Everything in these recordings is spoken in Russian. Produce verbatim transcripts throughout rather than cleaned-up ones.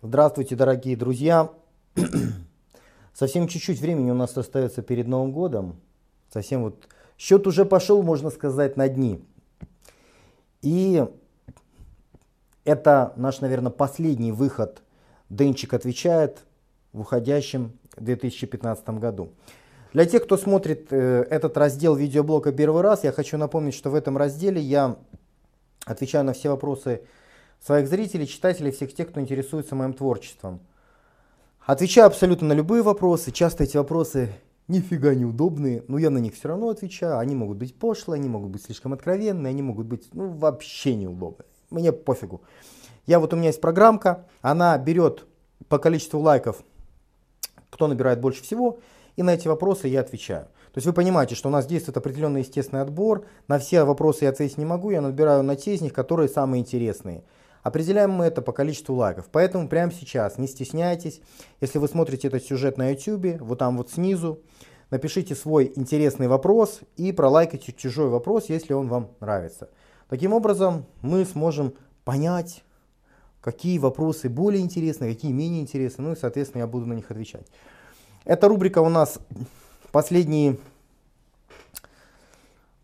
Здравствуйте, дорогие друзья. Совсем чуть-чуть времени у нас остается перед Новым годом. Совсем вот счет уже пошел, можно сказать, на дни. И это наш, наверное, последний выход «Денчик отвечает» в уходящем две тысячи пятнадцатом году. Для тех, кто смотрит э, этот раздел видеоблога первый раз, я хочу напомнить, что в этом разделе я отвечаю на все вопросы своих зрителей, читателей, всех тех, кто интересуется моим творчеством. Отвечаю абсолютно на любые вопросы. Часто эти вопросы нифига неудобные, но я на них все равно отвечаю. Они могут быть пошлые, они могут быть слишком откровенные, они могут быть ну, вообще неудобные. Мне пофигу. Я вот у меня есть программка, она берет по количеству лайков, кто набирает больше всего, и на эти вопросы я отвечаю. То есть вы понимаете, что у нас действует определенный естественный отбор. На все вопросы я ответить не могу, я набираю на те из них, которые самые интересные. Определяем мы это по количеству лайков. Поэтому прямо сейчас не стесняйтесь. Если вы смотрите этот сюжет на YouTube, вот там вот снизу, напишите свой интересный вопрос и пролайкайте чужой вопрос, если он вам нравится. Таким образом мы сможем понять, какие вопросы более интересны, какие менее интересны, ну и, соответственно, я буду на них отвечать. Эта рубрика у нас последние,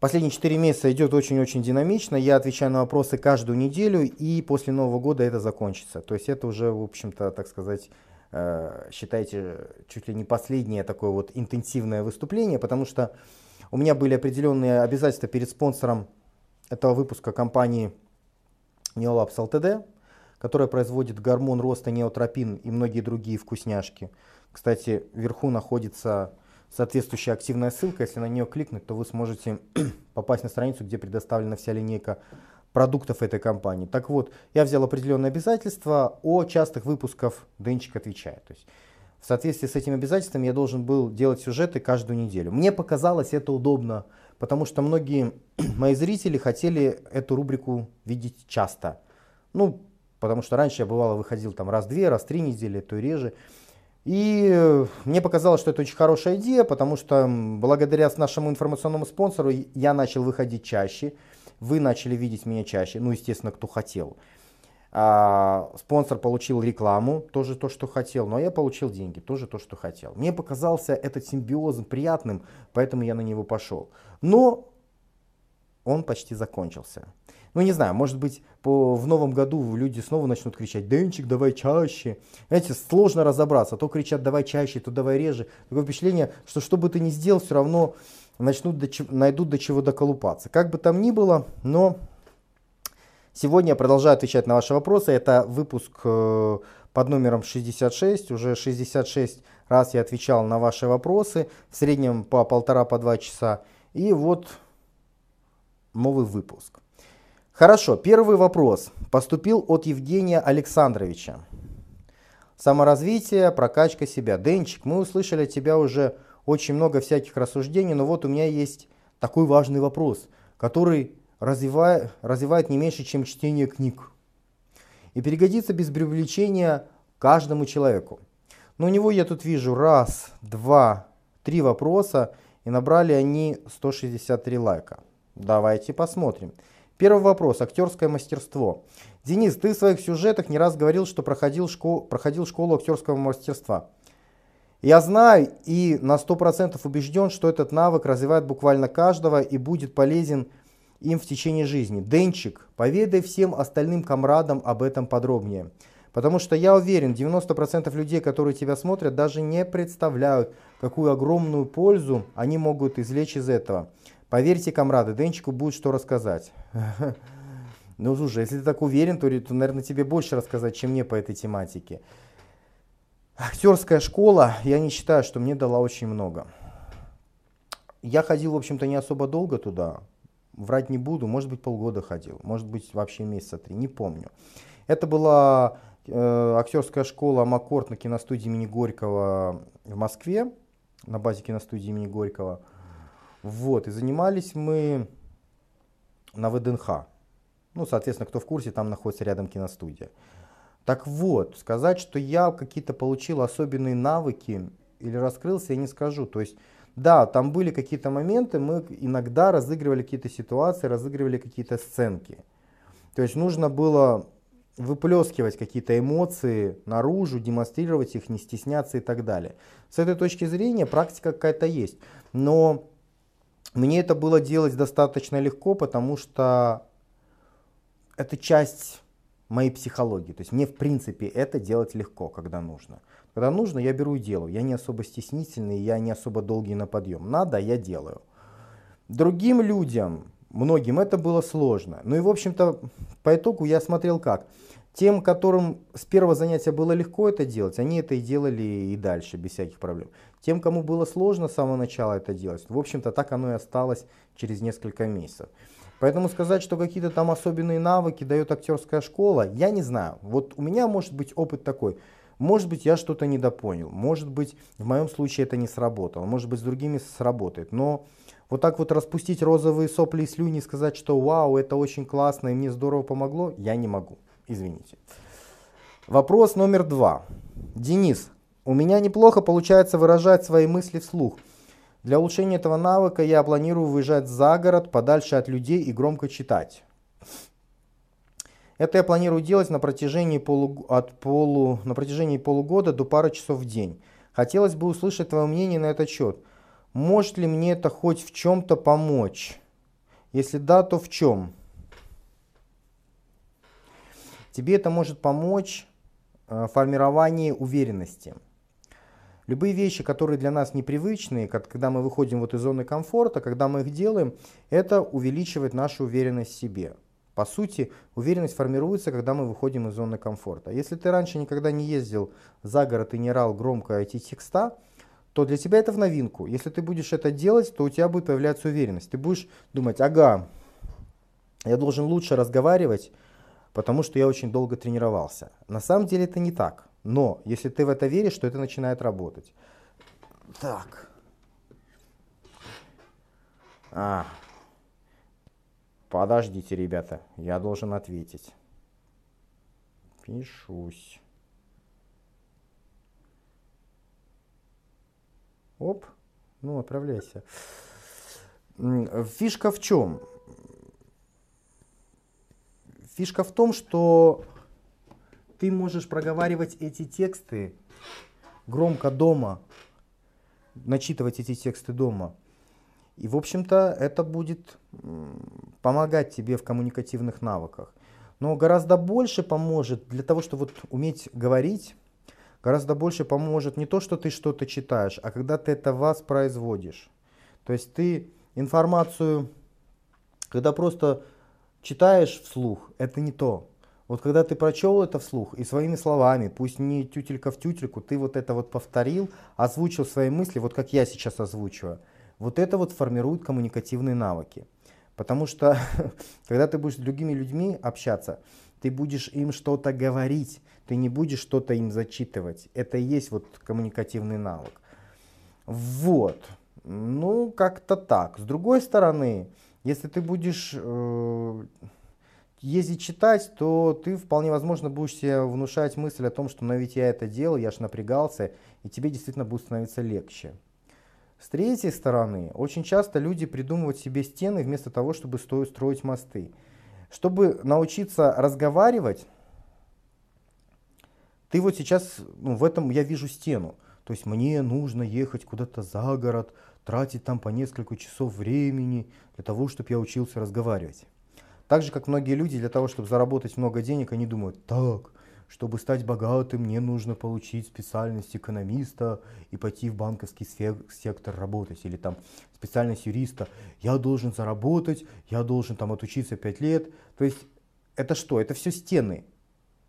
последние четыре месяца идет очень-очень динамично. Я отвечаю на вопросы каждую неделю, и после Нового года это закончится. То есть это уже, в общем-то, так сказать, считайте, чуть ли не последнее такое вот интенсивное выступление, потому что у меня были определенные обязательства перед спонсором этого выпуска, компании Neolabs Limited, которая производит гормон роста неотропин и многие другие вкусняшки. Кстати, вверху находится соответствующая активная ссылка. Если на нее кликнуть, то вы сможете попасть на страницу, где предоставлена вся линейка продуктов этой компании. Так вот, я взял определенные обязательства о частых выпусках «Денчик отвечает». То есть, в соответствии с этим обязательством я должен был делать сюжеты каждую неделю. Мне показалось это удобно, потому что многие мои зрители хотели эту рубрику видеть часто. Ну, потому что раньше я бывало выходил там раз-две, раз-три недели, то и реже. И мне показалось, что это очень хорошая идея, потому что благодаря нашему информационному спонсору я начал выходить чаще, вы начали видеть меня чаще, ну, естественно, кто хотел. А, спонсор получил рекламу, тоже то, что хотел, ну, а я получил деньги, тоже то, что хотел. Мне показался этот симбиоз приятным, поэтому я на него пошел. Но он почти закончился. Ну, не знаю, может быть, по, в новом году люди снова начнут кричать: «Денчик, давай чаще». Знаете, сложно разобраться. То кричат: «Давай чаще», то «давай реже». Такое впечатление, что что бы ты ни сделал, все равно начнут до, найдут до чего доколупаться. Как бы там ни было, но сегодня я продолжаю отвечать на ваши вопросы. Это выпуск э, под номером шестьдесят шесть. Уже шестьдесят шесть раз я отвечал на ваши вопросы. В среднем по полтора-по два часа. И вот новый выпуск. Хорошо, первый вопрос поступил от Евгения Александровича. Саморазвитие, прокачка себя. Денчик, мы услышали от тебя уже очень много всяких рассуждений, но вот у меня есть такой важный вопрос, который развивает, развивает не меньше, чем чтение книг. И пригодится без привлечения каждому человеку. Но у него я тут вижу раз, два, три вопроса, и набрали они сто шестьдесят три лайка. Давайте посмотрим. Первый вопрос. Актерское мастерство. Денис, ты в своих сюжетах не раз говорил, что проходил, школ... проходил школу актерского мастерства. Я знаю и на сто процентов убежден, что этот навык развивает буквально каждого и будет полезен им в течение жизни. Денчик, поведай всем остальным камрадам об этом подробнее. Потому что я уверен, девяносто процентов людей, которые тебя смотрят, даже не представляют, какую огромную пользу они могут извлечь из этого. Поверьте, камрады, Денчику будет что рассказать. Ну, слушай, если ты так уверен, то, то, наверное, тебе больше рассказать, чем мне по этой тематике. Актерская школа, я не считаю, что мне дала очень много. Я ходил, в общем-то, не особо долго туда. Врать не буду, может быть, полгода ходил, может быть, вообще месяца три, не помню. Это была э, актерская школа Маккорт на киностудии имени Горького в Москве, на базе киностудии имени Горького. Вот, и занимались мы на ВДНХ. Ну, соответственно, кто в курсе, там находится рядом киностудия. Так вот, сказать, что я какие-то получил особенные навыки или раскрылся, я не скажу. То есть, да, там были какие-то моменты, мы иногда разыгрывали какие-то ситуации, разыгрывали какие-то сценки. То есть нужно было выплескивать какие-то эмоции наружу, демонстрировать их, не стесняться и так далее. С этой точки зрения практика какая-то есть. Но мне это было делать достаточно легко, потому что это часть моей психологии. То есть мне в принципе это делать легко, когда нужно. Когда нужно, я беру и делаю. Я не особо стеснительный, я не особо долгий на подъем. Надо, я делаю. Другим людям, многим это было сложно. Ну и в общем-то по итогу я смотрел как. Тем, которым с первого занятия было легко это делать, они это и делали и дальше, без всяких проблем. Тем, кому было сложно с самого начала это делать, в общем-то так оно и осталось через несколько месяцев. Поэтому сказать, что какие-то там особенные навыки дает актерская школа, я не знаю. Вот у меня может быть опыт такой. Может быть, я что-то недопонял, может быть, в моем случае это не сработало, может быть, с другими сработает. Но вот так вот распустить розовые сопли и слюни и сказать, что вау, это очень классно и мне здорово помогло, я не могу. Извините. Вопрос номер два. Денис, у меня неплохо получается выражать свои мысли вслух. Для улучшения этого навыка я планирую выезжать за город, подальше от людей и громко читать. Это я планирую делать на протяжении, полу, от полу, на протяжении полугода до пары часов в день. Хотелось бы услышать твое мнение на этот счет. Может ли мне это хоть в чем-то помочь? Если да, то в чем? Тебе это может помочь в формировании уверенности. Любые вещи, которые для нас непривычные, когда мы выходим вот из зоны комфорта, когда мы их делаем, это увеличивает нашу уверенность в себе. По сути, уверенность формируется, когда мы выходим из зоны комфорта. Если ты раньше никогда не ездил за город и не орал громко эти текста, то для тебя это в новинку. Если ты будешь это делать, то у тебя будет появляться уверенность. Ты будешь думать, ага, я должен лучше разговаривать, потому что я очень долго тренировался. На самом деле это не так. Но если ты в это веришь, то это начинает работать. Так. А. Подождите, ребята, я должен ответить. Пишусь. Оп, ну отправляйся. Фишка в чем? Фишка в том, что ты можешь проговаривать эти тексты громко дома, начитывать эти тексты дома. И, в общем-то, это будет помогать тебе в коммуникативных навыках. Но гораздо больше поможет для того, чтобы вот уметь говорить, гораздо больше поможет не то, что ты что-то читаешь, а когда ты это воспроизводишь. То есть ты информацию, когда просто читаешь вслух, это не то. Вот когда ты прочел это вслух и своими словами, пусть не тютелька в тютельку, ты вот это вот повторил, озвучил свои мысли, вот как я сейчас озвучиваю. Вот это вот формирует коммуникативные навыки. Потому что, когда ты будешь с другими людьми общаться, ты будешь им что-то говорить, ты не будешь что-то им зачитывать. Это и есть вот коммуникативный навык. Вот. Ну, как-то так. С другой стороны, если ты будешь э, ездить читать, то ты вполне возможно будешь себе внушать мысль о том, что ну ведь я это делал, я ж напрягался, и тебе действительно будет становиться легче. С третьей стороны, очень часто люди придумывают себе стены вместо того, чтобы строить мосты. Чтобы научиться разговаривать, ты вот сейчас, ну, в этом я вижу стену. То есть мне нужно ехать куда-то за город, тратить там по несколько часов времени для того, чтобы я учился разговаривать. Так же, как многие люди для того, чтобы заработать много денег, они думают, так, чтобы стать богатым, мне нужно получить специальность экономиста и пойти в банковский сектор работать. Или там специальность юриста. Я должен заработать, я должен там отучиться пять лет. То есть это что? Это все стены.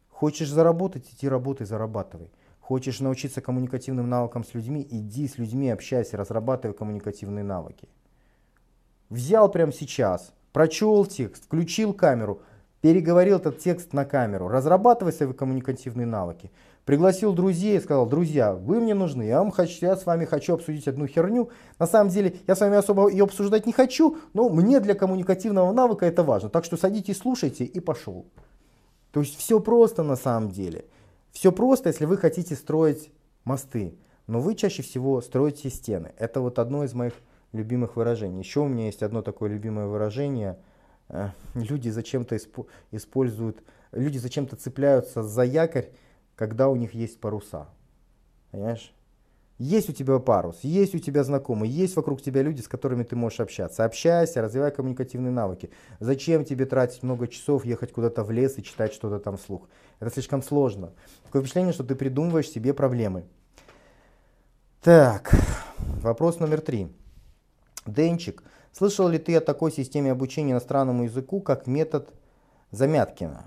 Хочешь заработать, иди работай, зарабатывай. Хочешь научиться коммуникативным навыкам с людьми, иди с людьми, общайся, разрабатывай коммуникативные навыки. Взял прямо сейчас, прочел текст, включил камеру, переговорил этот текст на камеру, разрабатывай свои коммуникативные навыки, пригласил друзей и сказал, друзья, вы мне нужны, я, вам хочу, я с вами хочу обсудить одну херню, на самом деле я с вами особо ее обсуждать не хочу, но мне для коммуникативного навыка это важно, так что садитесь, слушайте и пошел. То есть все просто на самом деле, все просто, если вы хотите строить мосты, но вы чаще всего строите стены, это вот одно из моих любимых выражений. Еще у меня есть одно такое любимое выражение, люди зачем-то исп... используют, люди зачем-то цепляются за якорь, когда у них есть паруса. Понимаешь? Есть у тебя парус, есть у тебя знакомые, есть вокруг тебя люди, с которыми ты можешь общаться. Общайся, развивай коммуникативные навыки. Зачем тебе тратить много часов, ехать куда-то в лес и читать что-то там вслух? Это слишком сложно. Такое впечатление, что ты придумываешь себе проблемы. Так, вопрос номер три. Денчик, слышал ли ты о такой системе обучения иностранному языку, как метод Замяткина?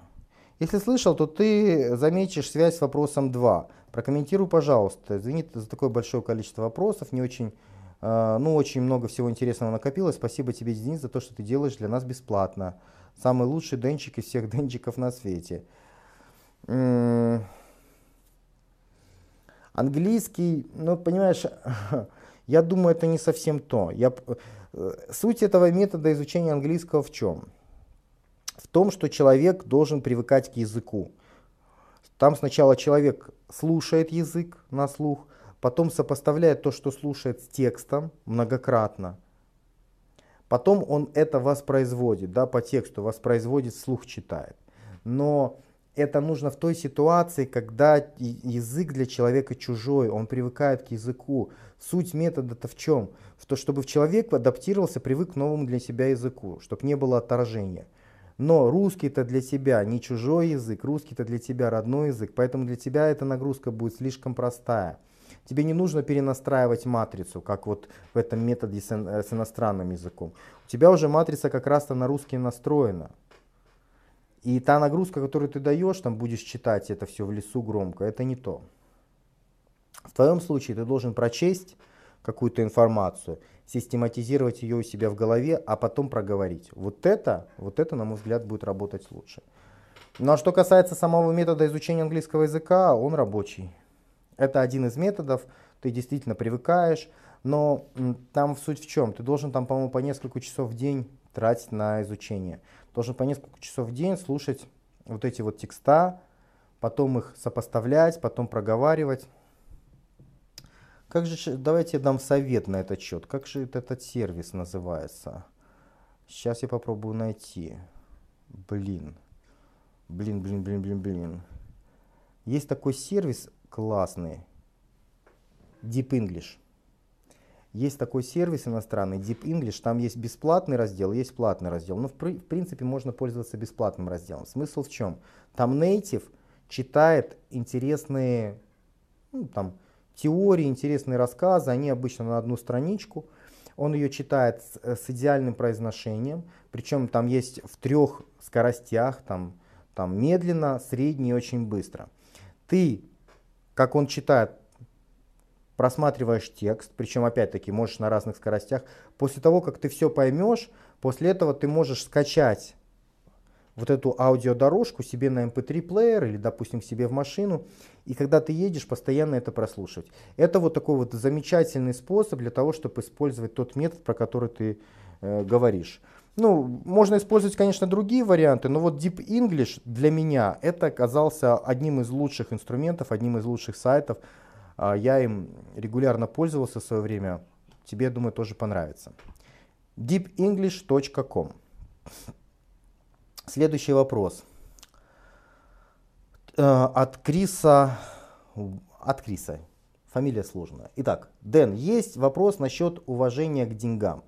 Если слышал, то ты заметишь связь с вопросом два. Прокомментируй, пожалуйста. Извини за такое большое количество вопросов. Не очень, э, ну, очень много всего интересного накопилось. Спасибо тебе, Денис, за то, что ты делаешь для нас бесплатно. Самый лучший денчик из всех денчиков на свете. М-м- английский, ну, понимаешь, я думаю, это не совсем то. Я, э, суть этого метода изучения английского в чем? В том, что человек должен привыкать к языку. Там сначала человек слушает язык на слух, потом сопоставляет то, что слушает, с текстом многократно. Потом он это воспроизводит, да, по тексту воспроизводит, вслух читает. Но это нужно в той ситуации, когда язык для человека чужой, он привыкает к языку. Суть метода-то в чем? В том, чтобы человек адаптировался, привык к новому для себя языку, чтобы не было отторжения. Но русский-то для тебя не чужой язык, русский-то для тебя родной язык, поэтому для тебя эта нагрузка будет слишком простая. Тебе не нужно перенастраивать матрицу, как вот в этом методе с, с иностранным языком. У тебя уже матрица как раз-то на русский настроена. И та нагрузка, которую ты даешь, там будешь читать это все в лесу громко, это не то. В твоем случае ты должен прочесть какую-то информацию, систематизировать ее у себя в голове, а потом проговорить. Вот это, вот это, на мой взгляд, будет работать лучше. Ну а что касается самого метода изучения английского языка, он рабочий. Это один из методов, ты действительно привыкаешь, но там суть в чем? Ты должен там, по-моему, по несколько часов в день тратить на изучение. Должен по несколько часов в день слушать вот эти вот текста, потом их сопоставлять, потом проговаривать. Как же, давайте я дам совет на этот счет. Как же этот сервис называется? Сейчас я попробую найти. Блин. Блин, блин, блин, блин, блин. Есть такой сервис классный. Deep English. Есть такой сервис иностранный, Deep English. Там есть бесплатный раздел, есть платный раздел. Но в, в принципе можно пользоваться бесплатным разделом. Смысл в чем? Там Native читает интересные... Ну, там... теории, интересные рассказы, они обычно на одну страничку. Он ее читает с, с идеальным произношением, причем там есть в трех скоростях, там, там медленно, средне и очень быстро. Ты, как он читает, просматриваешь текст, причем опять-таки можешь на разных скоростях. После того, как ты все поймешь, после этого ты можешь скачать вот эту аудиодорожку себе на эм пэ три плеер или, допустим, себе в машину, и когда ты едешь, постоянно это прослушивать. Это вот такой вот замечательный способ для того, чтобы использовать тот метод, про который ты э, говоришь. Ну, можно использовать, конечно, другие варианты, но вот Deep English для меня это оказался одним из лучших инструментов, одним из лучших сайтов. Я им регулярно пользовался в свое время. Тебе, я думаю, тоже понравится. дип инглиш точка ком. Следующий вопрос от Криса, от Криса, фамилия сложная. Итак, Дэн, есть вопрос насчет уважения к деньгам.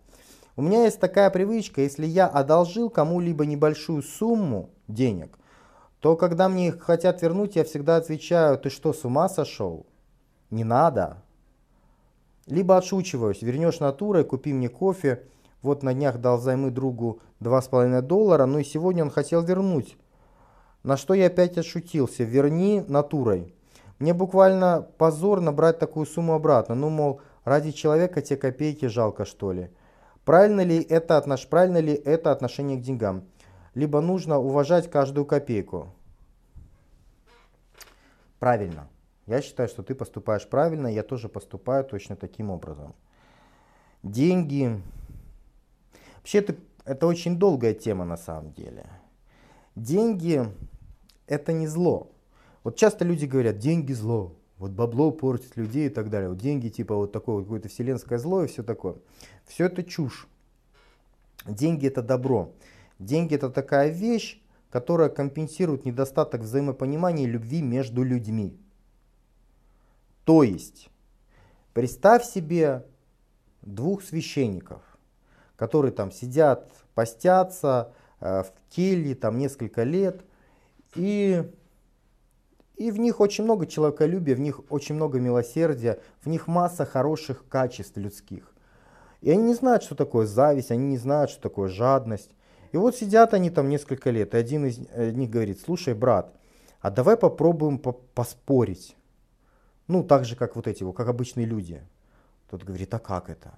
У меня есть такая привычка, если я одолжил кому-либо небольшую сумму денег, то когда мне их хотят вернуть, я всегда отвечаю: ты что, с ума сошел? Не надо. Либо отшучиваюсь: вернешь натурой, купи мне кофе. Вот на днях дал взаймы другу два с половиной доллара, но и сегодня он хотел вернуть. На что я опять отшутился: верни натурой. Мне буквально позорно брать такую сумму обратно. Ну, мол, ради человека те копейки жалко, что ли. Правильно ли это, отнош... Правильно ли это отношение к деньгам? Либо нужно уважать каждую копейку. Правильно. Я считаю, что ты поступаешь правильно, я тоже поступаю точно таким образом. Деньги... Вообще это, это очень долгая тема на самом деле. Деньги это не зло. Вот часто люди говорят: деньги зло, вот бабло портит людей и так далее. Вот деньги типа вот такое вот какое-то вселенское зло и все такое. Все это чушь. Деньги это добро. Деньги – это такая вещь, которая компенсирует недостаток взаимопонимания и любви между людьми. То есть, представь себе двух священников, которые там сидят, постятся э, в келье там несколько лет, и, и в них очень много человеколюбия, в них очень много милосердия, в них масса хороших качеств людских. И они не знают, что такое зависть, они не знают, что такое жадность. И вот сидят они там несколько лет, и один из них говорит: слушай, брат, а давай попробуем по поспорить. Ну, так же, как вот эти, как обычные люди. Тот говорит: а как это?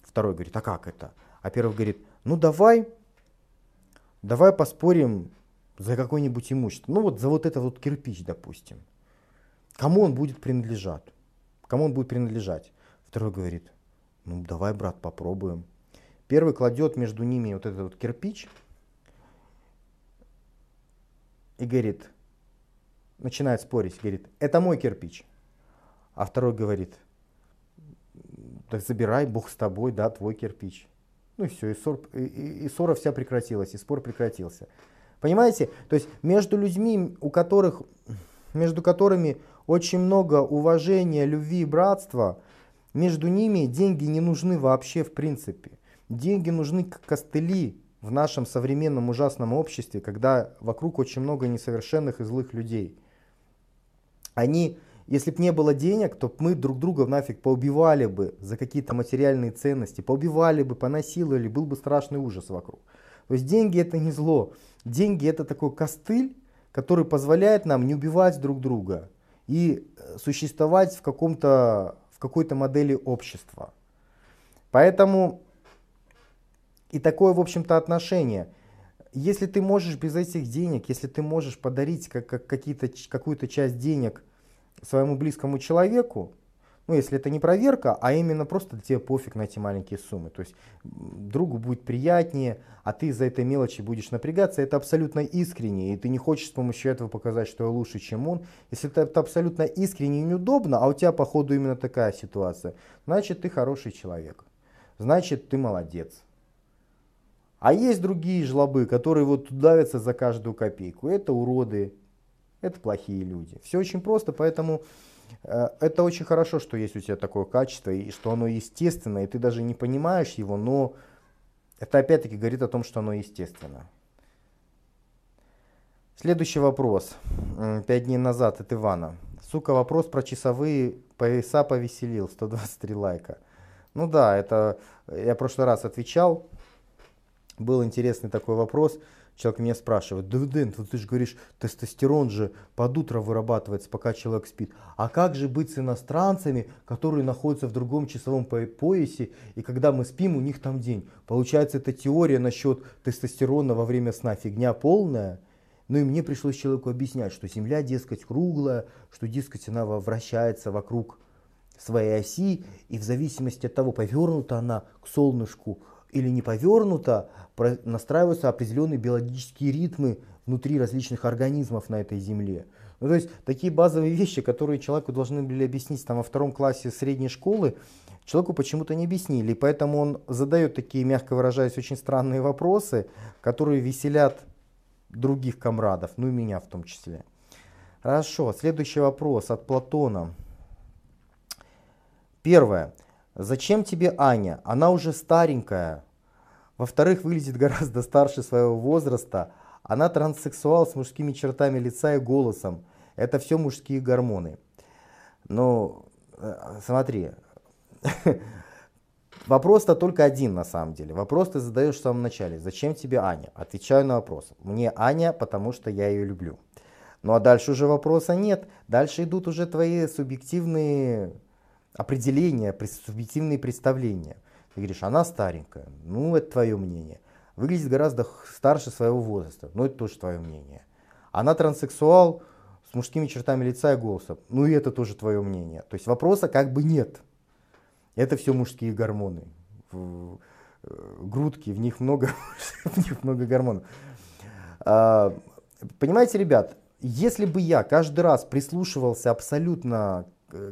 Второй говорит: а как это? А первый говорит: ну давай, давай поспорим за какое-нибудь имущество. Ну вот за вот этот вот кирпич, допустим. Кому он будет принадлежать? Кому он будет принадлежать? Второй говорит: ну давай, брат, попробуем. Первый кладет между ними вот этот вот кирпич и говорит, начинает спорить, говорит: это мой кирпич. А второй говорит: так забирай, Бог с тобой, да, твой кирпич. Ну и все, и, ссор, и, и, и ссора вся прекратилась, и спор прекратился. Понимаете? То есть между людьми, у которых, между которыми очень много уважения, любви и братства, между ними деньги не нужны вообще в принципе. Деньги нужны как костыли в нашем современном ужасном обществе, когда вокруг очень много несовершенных и злых людей. Они, если бы не было денег, то мы друг друга нафиг поубивали бы за какие-то материальные ценности, поубивали бы, понасиловали, был бы страшный ужас вокруг. То есть деньги — это не зло. Деньги — это такой костыль, который позволяет нам не убивать друг друга и существовать в каком-то, в какой-то модели общества. Поэтому... И такое, в общем-то, отношение. Если ты можешь без этих денег, если ты можешь подарить как, как, какие-то, какую-то часть денег своему близкому человеку, ну, если это не проверка, а именно просто тебе пофиг на эти маленькие суммы, то есть другу будет приятнее, а ты из-за этой мелочи будешь напрягаться, это абсолютно искренне, и ты не хочешь с помощью этого показать, что я лучше, чем он. Если это, это абсолютно искренне и неудобно, а у тебя, походу, именно такая ситуация, значит, ты хороший человек, значит, ты молодец. А есть другие жлобы, которые вот давятся за каждую копейку. Это уроды, это плохие люди. Все очень просто, поэтому э, это очень хорошо, что есть у тебя такое качество, и что оно естественное, и ты даже не понимаешь его, но это опять-таки говорит о том, что оно естественно. Следующий вопрос. Пять дней назад от Ивана. Сука, вопрос про часовые пояса повеселил. сто двадцать три лайка. Ну да, это я в прошлый раз отвечал. Был интересный такой вопрос, человек меня спрашивает: да, Дэн, ты же говоришь, тестостерон же под утро вырабатывается, пока человек спит. А как же быть с иностранцами, которые находятся в другом часовом поясе, и когда мы спим, у них там день? Получается, эта теория насчет тестостерона во время сна фигня полная. Ну и мне пришлось человеку объяснять, что Земля, дескать, круглая, что, дескать, она вращается вокруг своей оси, и в зависимости от того, повернута она к солнышку или не повернуто, настраиваются определенные биологические ритмы внутри различных организмов на этой земле. Ну, то есть такие базовые вещи, которые человеку должны были объяснить там, во втором классе средней школы, человеку почему-то не объяснили. И поэтому он задает такие, мягко выражаясь, очень странные вопросы, которые веселят других комрадов, ну и меня в том числе. Хорошо, следующий вопрос от Платона. Первое. Зачем тебе Аня? Она уже старенькая. Во-вторых, выглядит гораздо старше своего возраста. Она транссексуал с мужскими чертами лица и голосом. Это все мужские гормоны. Ну, смотри. Вопрос-то только один на самом деле. Вопрос ты задаешь в самом начале. Зачем тебе Аня? Отвечаю на вопрос. Мне Аня, потому что я ее люблю. Ну а дальше уже вопроса нет. Дальше идут уже твои субъективные... определения, субъективные представления. Ты говоришь, она старенькая, ну это твое мнение. Выглядит гораздо старше своего возраста, ну это тоже твое мнение. Она транссексуал с мужскими чертами лица и голосом, ну и это тоже твое мнение. То есть вопроса как бы нет. Это все мужские гормоны. Грудки, в них много, в них много гормонов. А, понимаете, ребят, если бы я каждый раз прислушивался абсолютно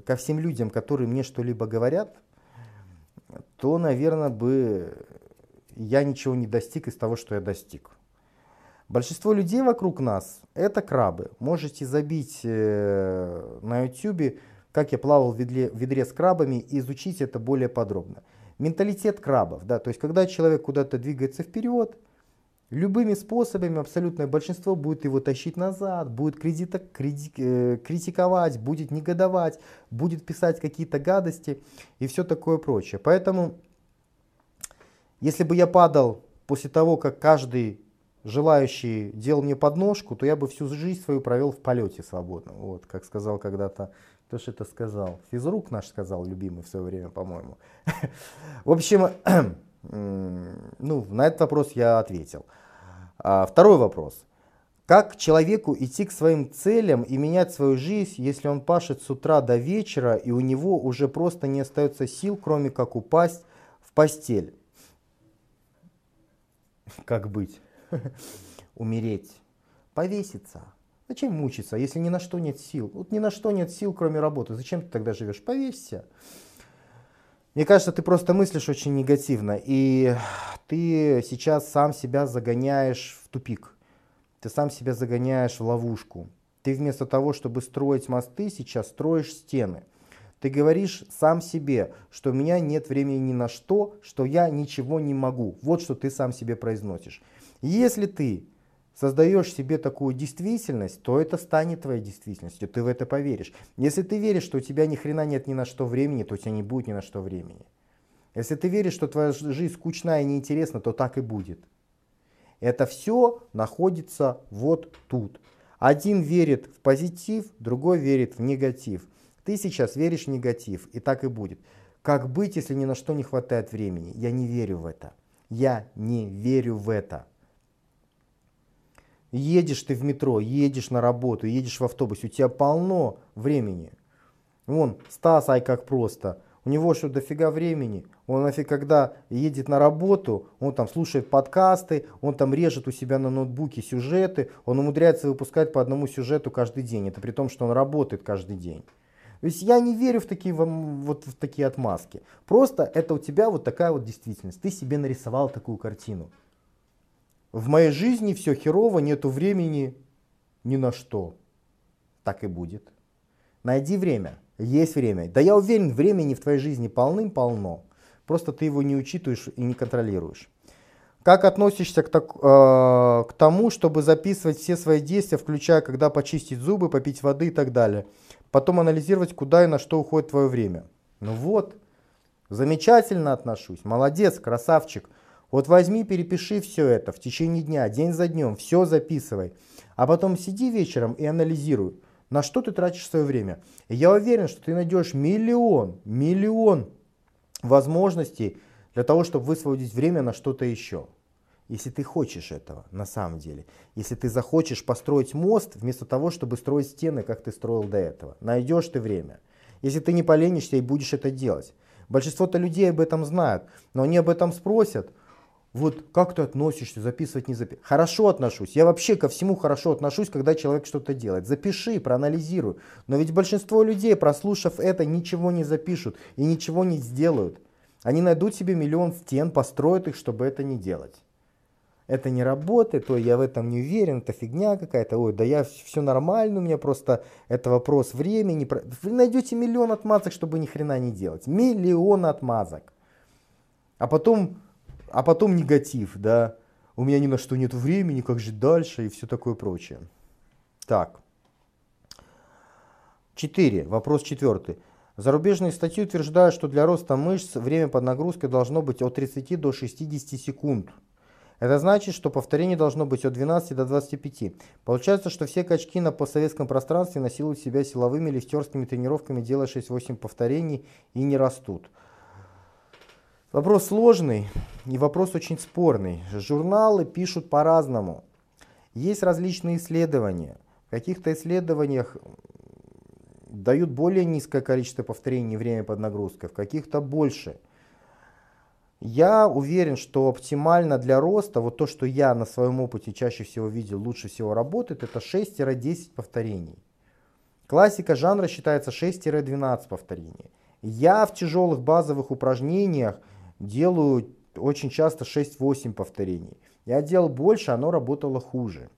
ко всем людям, которые мне что-либо говорят, то, наверное, бы я ничего не достиг из того, что я достиг. Большинство людей вокруг нас – это крабы. Можете забить э, на YouTube, как я плавал в ведре, в ведре с крабами, и изучить это более подробно. Менталитет крабов, да, то есть когда человек куда-то двигается вперед, любыми способами абсолютное большинство будет его тащить назад, будет кредита, креди, э, критиковать, будет негодовать, будет писать какие-то гадости и все такое прочее. Поэтому, если бы я падал после того, как каждый желающий делал мне подножку, то я бы всю жизнь свою провел в полете свободно. Вот, как сказал когда-то, кто же это сказал? Физрук наш сказал, любимый в свое время, по-моему. В общем, ну, на этот вопрос я ответил. Второй вопрос. Как человеку идти к своим целям и менять свою жизнь, если он пашет с утра до вечера, и у него уже просто не остается сил, кроме как упасть в постель? Как быть? Умереть, повеситься. Зачем мучиться, если ни на что нет сил? Вот ни на что нет сил, кроме работы. Зачем ты тогда живешь? Повесься. Мне кажется, ты просто мыслишь очень негативно, и ты сейчас сам себя загоняешь в тупик. Ты сам себя загоняешь в ловушку. Ты вместо того, чтобы строить мосты, сейчас строишь стены. Ты говоришь сам себе, что у меня нет времени ни на что, что я ничего не могу. Вот что ты сам себе произносишь. Если ты создаешь себе такую действительность, то это станет твоей действительностью, ты в это поверишь. Если ты веришь, что у тебя ни хрена нет ни на что времени, то у тебя не будет ни на что времени. Если ты веришь, что твоя жизнь скучна и неинтересна, то так и будет. Это все находится вот тут. Один верит в позитив, другой верит в негатив. Ты сейчас веришь в негатив, и так и будет. Как быть, если ни на что не хватает времени? Я не верю в это. Я не верю в это. Едешь ты в метро, едешь на работу, едешь в автобусе, у тебя полно времени. Вон, Стас, ай как просто, у него что дофига времени, он нафиг когда едет на работу, он там слушает подкасты, он там режет у себя на ноутбуке сюжеты, он умудряется выпускать по одному сюжету каждый день, это при том, что он работает каждый день. То есть я не верю в такие, вот, в такие отмазки, просто это у тебя вот такая вот действительность, ты себе нарисовал такую картину. В моей жизни все херово, нету времени ни на что. Так и будет. Найди время. Есть время. Да я уверен, времени в твоей жизни полным-полно. Просто ты его не учитываешь и не контролируешь. Как относишься к, так, э, к тому, чтобы записывать все свои действия, включая когда почистить зубы, попить воды и так далее? Потом анализировать, куда и на что уходит твое время. Ну вот, замечательно отношусь. Молодец, красавчик. Вот возьми, перепиши все это в течение дня, день за днем, все записывай. А потом сиди вечером и анализируй, на что ты тратишь свое время. И я уверен, что ты найдешь миллион, миллион возможностей для того, чтобы высвободить время на что-то еще. Если ты хочешь этого на самом деле. Если ты захочешь построить мост вместо того, чтобы строить стены, как ты строил до этого. Найдешь ты время. Если ты не поленишься и будешь это делать. Большинство-то людей об этом знают, но они об этом спросят. Вот как ты относишься, записывать не записывать? Хорошо отношусь, я вообще ко всему хорошо отношусь, когда человек что-то делает. Запиши, проанализируй. Но ведь большинство людей, прослушав это, ничего не запишут и ничего не сделают. Они найдут себе миллион стен, построят их, чтобы это не делать. Это не работает, ой, я в этом не уверен, это фигня какая-то, ой, да я все нормально, у меня просто это вопрос времени. Вы найдете миллион отмазок, чтобы ни хрена не делать. Миллион отмазок. А потом... А потом негатив, да, у меня ни на что нет времени, как же дальше и все такое прочее. Так, четыре. Вопрос четвертый. Зарубежные статьи утверждают, что для роста мышц время под нагрузкой должно быть от тридцати до шестидесяти секунд. Это значит, что повторение должно быть от двенадцати до двадцати пяти. Получается, что все качки на постсоветском пространстве насилуют себя силовыми лифтерскими тренировками, делая шесть-восемь повторений и не растут. Вопрос сложный и вопрос очень спорный. Журналы пишут по-разному. Есть различные исследования. В каких-то исследованиях дают более низкое количество повторений и время под нагрузкой, в каких-то больше. Я уверен, что оптимально для роста, вот то, что я на своем опыте чаще всего видел, лучше всего работает, это шесть-десять повторений. Классика жанра считается шесть-двенадцать повторений. Я в тяжелых базовых упражнениях делаю очень часто шесть-восемь повторений. Я делал больше, оно работало хуже.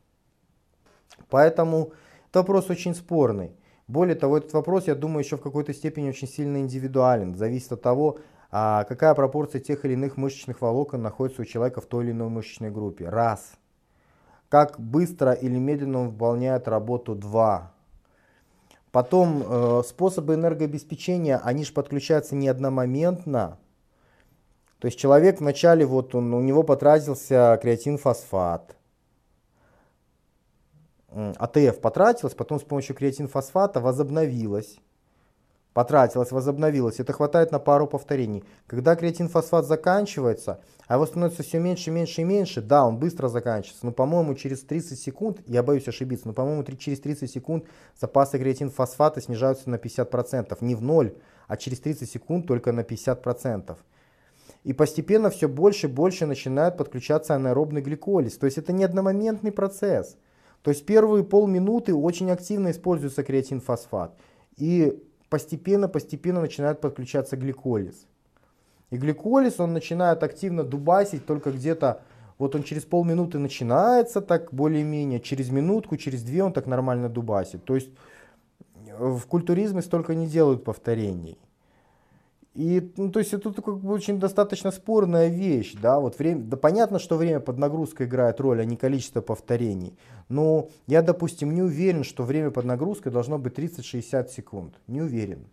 Поэтому этот вопрос очень спорный. Более того, этот вопрос, я думаю, еще в какой-то степени очень сильно индивидуален. Зависит от того, какая пропорция тех или иных мышечных волокон находится у человека в той или иной мышечной группе. Раз. Как быстро или медленно он выполняет работу. Два. Потом способы энергообеспечения, они же подключаются не одномоментно. То есть человек вначале, вот он, у него потратился креатинфосфат. АТФ потратилась, потом с помощью креатинфосфата возобновилась. Потратилась, возобновилась. Это хватает на пару повторений. Когда креатинфосфат заканчивается, а его становится все меньше, меньше и меньше, да, он быстро заканчивается. Но, по-моему, через тридцать секунд, я боюсь ошибиться, но, по-моему, через тридцать секунд запасы креатинфосфата снижаются на пятьдесят процентов. Не в ноль, а через тридцать секунд только на пятьдесят процентов. И постепенно все больше и больше начинает подключаться анаэробный гликолиз. То есть это не одномоментный процесс. То есть первые полминуты очень активно используется креатинфосфат. И постепенно-постепенно начинает подключаться гликолиз. И гликолиз, он начинает активно дубасить только где-то, вот он через полминуты начинается так более-менее, через минутку, через две он так нормально дубасит. То есть в культуризме столько не делают повторений. И, ну, то есть это как бы очень достаточно спорная вещь, да, вот время, да, понятно, что время под нагрузкой играет роль, а не количество повторений, но я, допустим, не уверен, что время под нагрузкой должно быть тридцать-шестьдесят секунд, не уверен.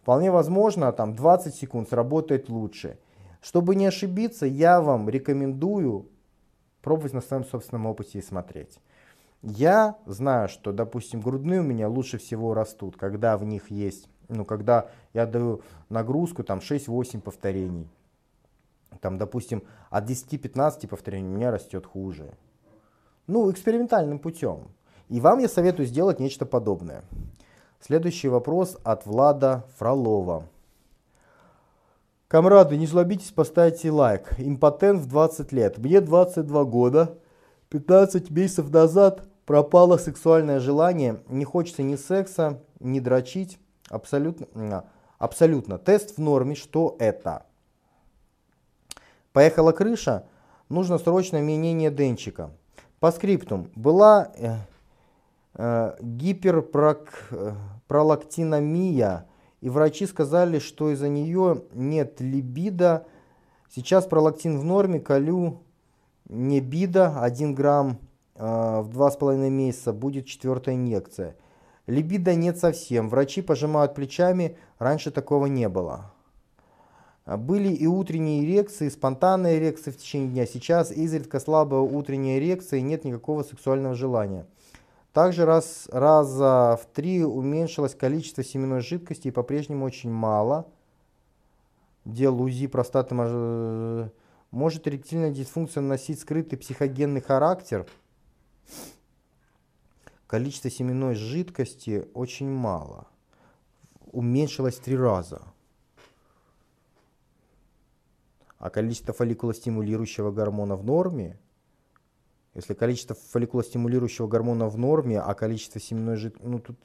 Вполне возможно, там двадцать секунд сработает лучше. Чтобы не ошибиться, я вам рекомендую пробовать на своем собственном опыте и смотреть. Я знаю, что, допустим, грудные у меня лучше всего растут, когда в них есть... Ну, когда я даю нагрузку, там шесть-восемь повторений, там, допустим, от десяти-пятнадцати повторений у меня растет хуже. Ну, экспериментальным путем. И вам я советую сделать нечто подобное. Следующий вопрос от Влада Фролова. Камрады, не злобитесь, поставьте лайк. Импотент в двадцать лет. Мне двадцать два года. пятнадцать месяцев назад пропало сексуальное желание. Не хочется ни секса, ни дрочить. Абсолютно, абсолютно. Тест в норме. Что это? Поехала крыша. Нужно срочное менение денчика. По скриптум. Была э, э, гиперпролактиномия, и врачи сказали, что из-за нее нет либидо. Сейчас пролактин в норме. Колю небидо один грамм э, в два с половиной месяца. Будет четвертая инъекция. Либидо нет совсем, врачи пожимают плечами, раньше такого не было. Были и утренние эрекции, и спонтанные эрекции в течение дня, сейчас изредка слабая утренняя эрекция и нет никакого сексуального желания. Также раз, раза в три уменьшилось количество семенной жидкости и по-прежнему очень мало. Делал УЗИ простаты, мож... может эректильная дисфункция носить скрытый психогенный характер? Количество семенной жидкости очень мало. Уменьшилось в три раза. А количество фолликулостимулирующего гормона в норме? Если количество фолликулостимулирующего гормона в норме, а количество семенной жидкости... Ну, тут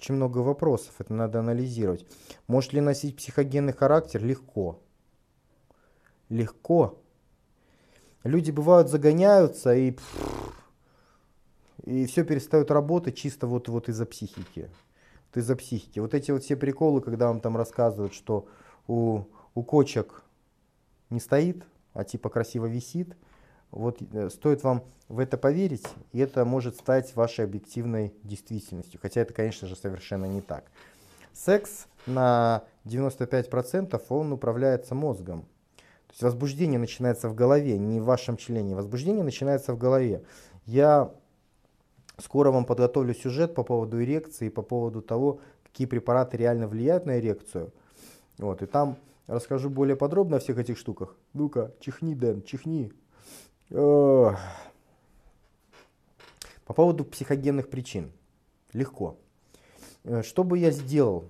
очень много вопросов, это надо анализировать. Может ли носить психогенный характер? Легко. Легко. Люди бывают загоняются и... И все перестает работать чисто вот, вот из-за психики. Вот из-за психики. Вот эти вот все приколы, когда вам там рассказывают, что у, у кочек не стоит, а типа красиво висит. Вот стоит вам в это поверить, и это может стать вашей объективной действительностью. Хотя это, конечно же, совершенно не так. Секс на девяносто пять процентов он управляется мозгом. То есть возбуждение начинается в голове, не в вашем члене. Возбуждение начинается в голове. Я... Скоро вам подготовлю сюжет по поводу эрекции, по поводу того, какие препараты реально влияют на эрекцию. Вот, и там расскажу более подробно о всех этих штуках. Ну-ка, чихни, Дэн, чихни. По поводу психогенных причин. Легко. Что бы я сделал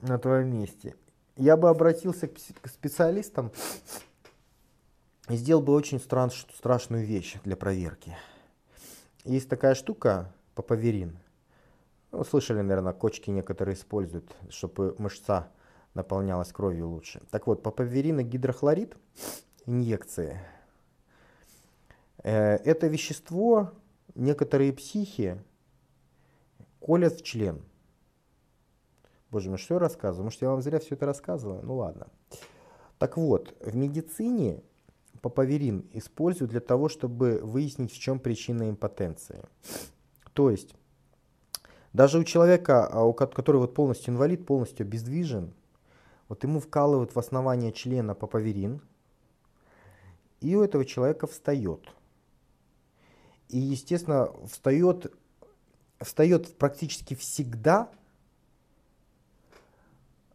на твоем месте? Я бы обратился к специалистам и сделал бы очень страшную вещь для проверки. Есть такая штука, папаверин. Ну, слышали, наверное, кочки некоторые используют, чтобы мышца наполнялась кровью лучше. Так вот, папавериногидрохлорид, инъекции, э, это вещество некоторые психи колят в член. Боже мой, что я рассказываю? Может, я вам зря все это рассказываю? Ну ладно. Так вот, в медицине папаверин используют для того, чтобы выяснить, в чем причина импотенции. То есть, даже у человека, который вот полностью инвалид, полностью обездвижен, вот ему вкалывают в основание члена папаверин, и у этого человека встает. И, естественно, встает, встает практически всегда,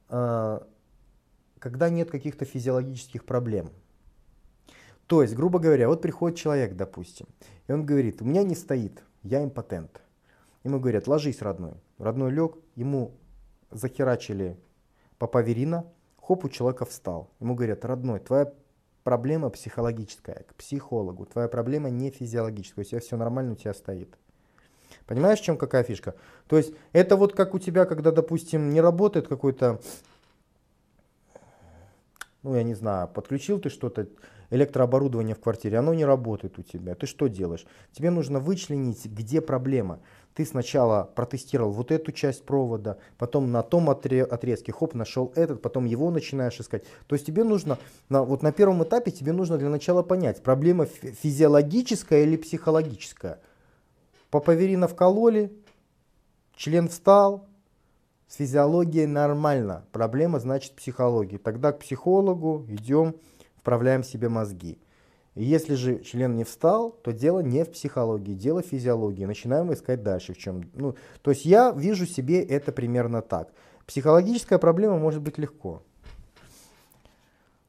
когда нет каких-то физиологических проблем. То есть, грубо говоря, вот приходит человек, допустим, и он говорит: у меня не стоит, я импотент. Ему говорят: ложись, родной. Родной лег, ему захерачили папаверина, хоп, у человека встал. Ему говорят: родной, твоя проблема психологическая, к психологу, твоя проблема не физиологическая, у тебя все нормально, у тебя стоит. Понимаешь, в чем какая фишка? То есть это вот как у тебя, когда, допустим, не работает какой-то, ну я не знаю, подключил ты что-то, электрооборудование в квартире, оно не работает у тебя. Ты что делаешь? Тебе нужно вычленить, где проблема. Ты сначала протестировал вот эту часть провода, потом на том отрезке, хоп, нашел этот, потом его начинаешь искать. То есть тебе нужно, на, вот на первом этапе тебе нужно для начала понять, проблема физиологическая или психологическая. Папаверина вкололи, член встал, с физиологией нормально, проблема значит психология. Тогда к психологу идем, вправляем себе мозги. И если же член не встал, то дело не в психологии, дело в физиологии. Начинаем искать дальше, в чем. Ну, то есть я вижу себе это примерно так. Психологическая проблема может быть легко.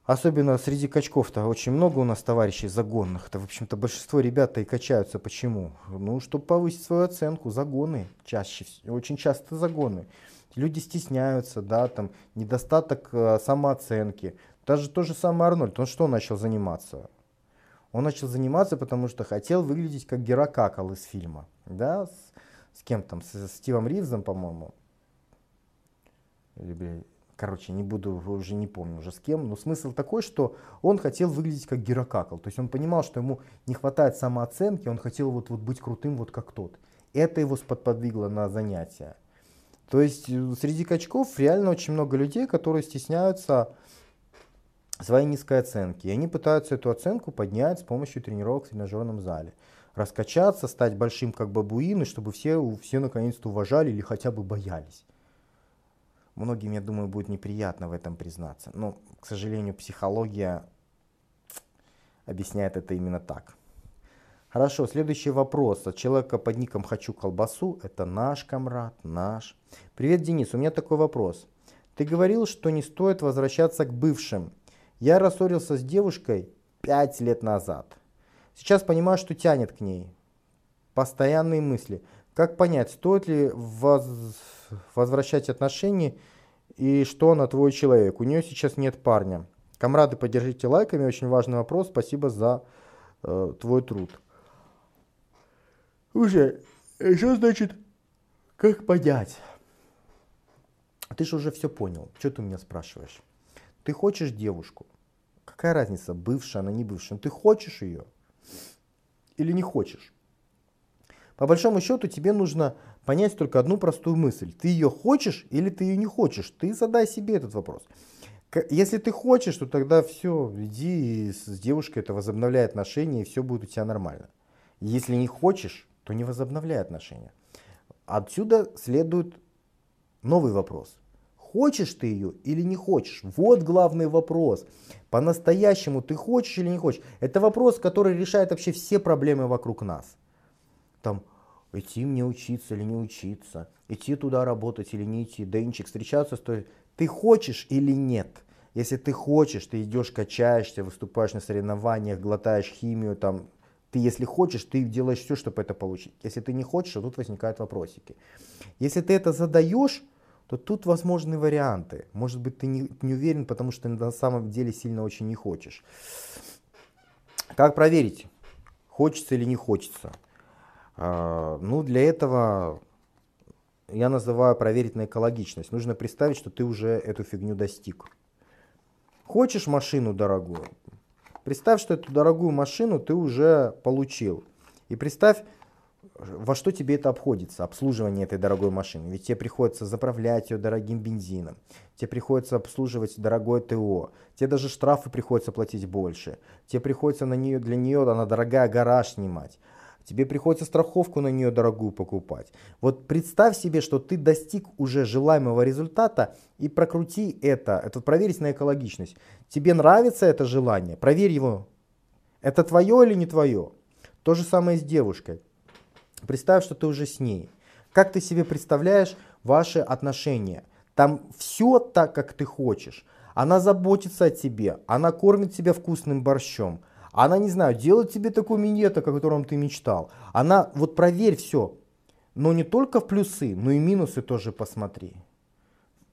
Особенно среди качков-то очень много у нас товарищей загонных-то. В общем-то большинство ребят-то и качаются. Почему? Ну, чтобы повысить свою оценку. Загоны чаще, очень часто загоны. Люди стесняются, да, там недостаток э, самооценки. Даже то же самое Арнольд, он что начал заниматься? Он начал заниматься, потому что хотел выглядеть как Геракакл из фильма. Да? С, с кем там? С, с Стивом Ривзом, по-моему. Короче, не буду, уже не помню уже с кем. Но смысл такой, что он хотел выглядеть как Геракакл. То есть он понимал, что ему не хватает самооценки, он хотел вот, вот быть крутым вот как тот. Это его сподвигло на занятия. То есть среди качков реально очень много людей, которые стесняются своей низкой оценки. И они пытаются эту оценку поднять с помощью тренировок в тренажерном зале. Раскачаться, стать большим как бабуины, чтобы все, все наконец-то уважали или хотя бы боялись. Многим, я думаю, будет неприятно в этом признаться. Но, к сожалению, психология объясняет это именно так. Хорошо, следующий вопрос от человека под ником «Хочу колбасу». Это наш комрад, наш. Привет, Денис, у меня такой вопрос. Ты говорил, что не стоит возвращаться к бывшим. Я рассорился с девушкой пять лет назад. Сейчас понимаю, что тянет к ней. Постоянные мысли. Как понять, стоит ли воз... возвращать отношения и что она твой человек? У нее сейчас нет парня. Камрады, поддержите лайками. Очень важный вопрос. Спасибо за э, твой труд. Уже, что значит, как понять? Ты же уже все понял. Что ты меня спрашиваешь? Ты хочешь девушку? Какая разница, бывшая она, не бывшая? Ты хочешь ее или не хочешь? По большому счету тебе нужно понять только одну простую мысль. Ты ее хочешь или ты ее не хочешь? Ты задай себе этот вопрос. Если ты хочешь, то тогда все, иди с девушкой, это возобновляй отношения, и все будет у тебя нормально. Если не хочешь, то не возобновляй отношения. Отсюда следует новый вопрос. Хочешь ты ее или не хочешь? Вот главный вопрос. По-настоящему ты хочешь или не хочешь? Это вопрос, который решает вообще все проблемы вокруг нас. Там, идти мне учиться или не учиться, идти туда работать или не идти, Денчик, встречаться стоит. Ты хочешь или нет? Если ты хочешь, ты идешь, качаешься, выступаешь на соревнованиях, глотаешь химию, там, ты, если хочешь, ты делаешь все, чтобы это получить. Если ты не хочешь, то тут возникают вопросики. Если ты это задаешь, то тут возможны варианты. Может быть, ты не, не уверен, потому что на самом деле сильно очень не хочешь. Как проверить, хочется или не хочется? А, ну, для этого я называю проверить на экологичность. Нужно представить, что ты уже эту фигню достиг. Хочешь машину дорогую? Представь, что эту дорогую машину ты уже получил. И представь, во что тебе это обходится, обслуживание этой дорогой машины. Ведь тебе приходится заправлять ее дорогим бензином, тебе приходится обслуживать дорогое ТО, тебе даже штрафы приходится платить больше, тебе приходится на нее, для нее она дорогая гора снимать, тебе приходится страховку на нее дорогую покупать. Вот представь себе, что ты достиг уже желаемого результата, и прокрути это, это проверить на экологичность. Тебе нравится это желание? Проверь его. Это твое или не твое? То же самое с девушкой. Представь, что ты уже с ней. Как ты себе представляешь ваши отношения? Там все так, как ты хочешь. Она заботится о тебе, она кормит тебя вкусным борщом. Она, не знаю, делает тебе такой минет, о котором ты мечтал. Она, вот проверь все. Но не только в плюсы, но и минусы тоже посмотри.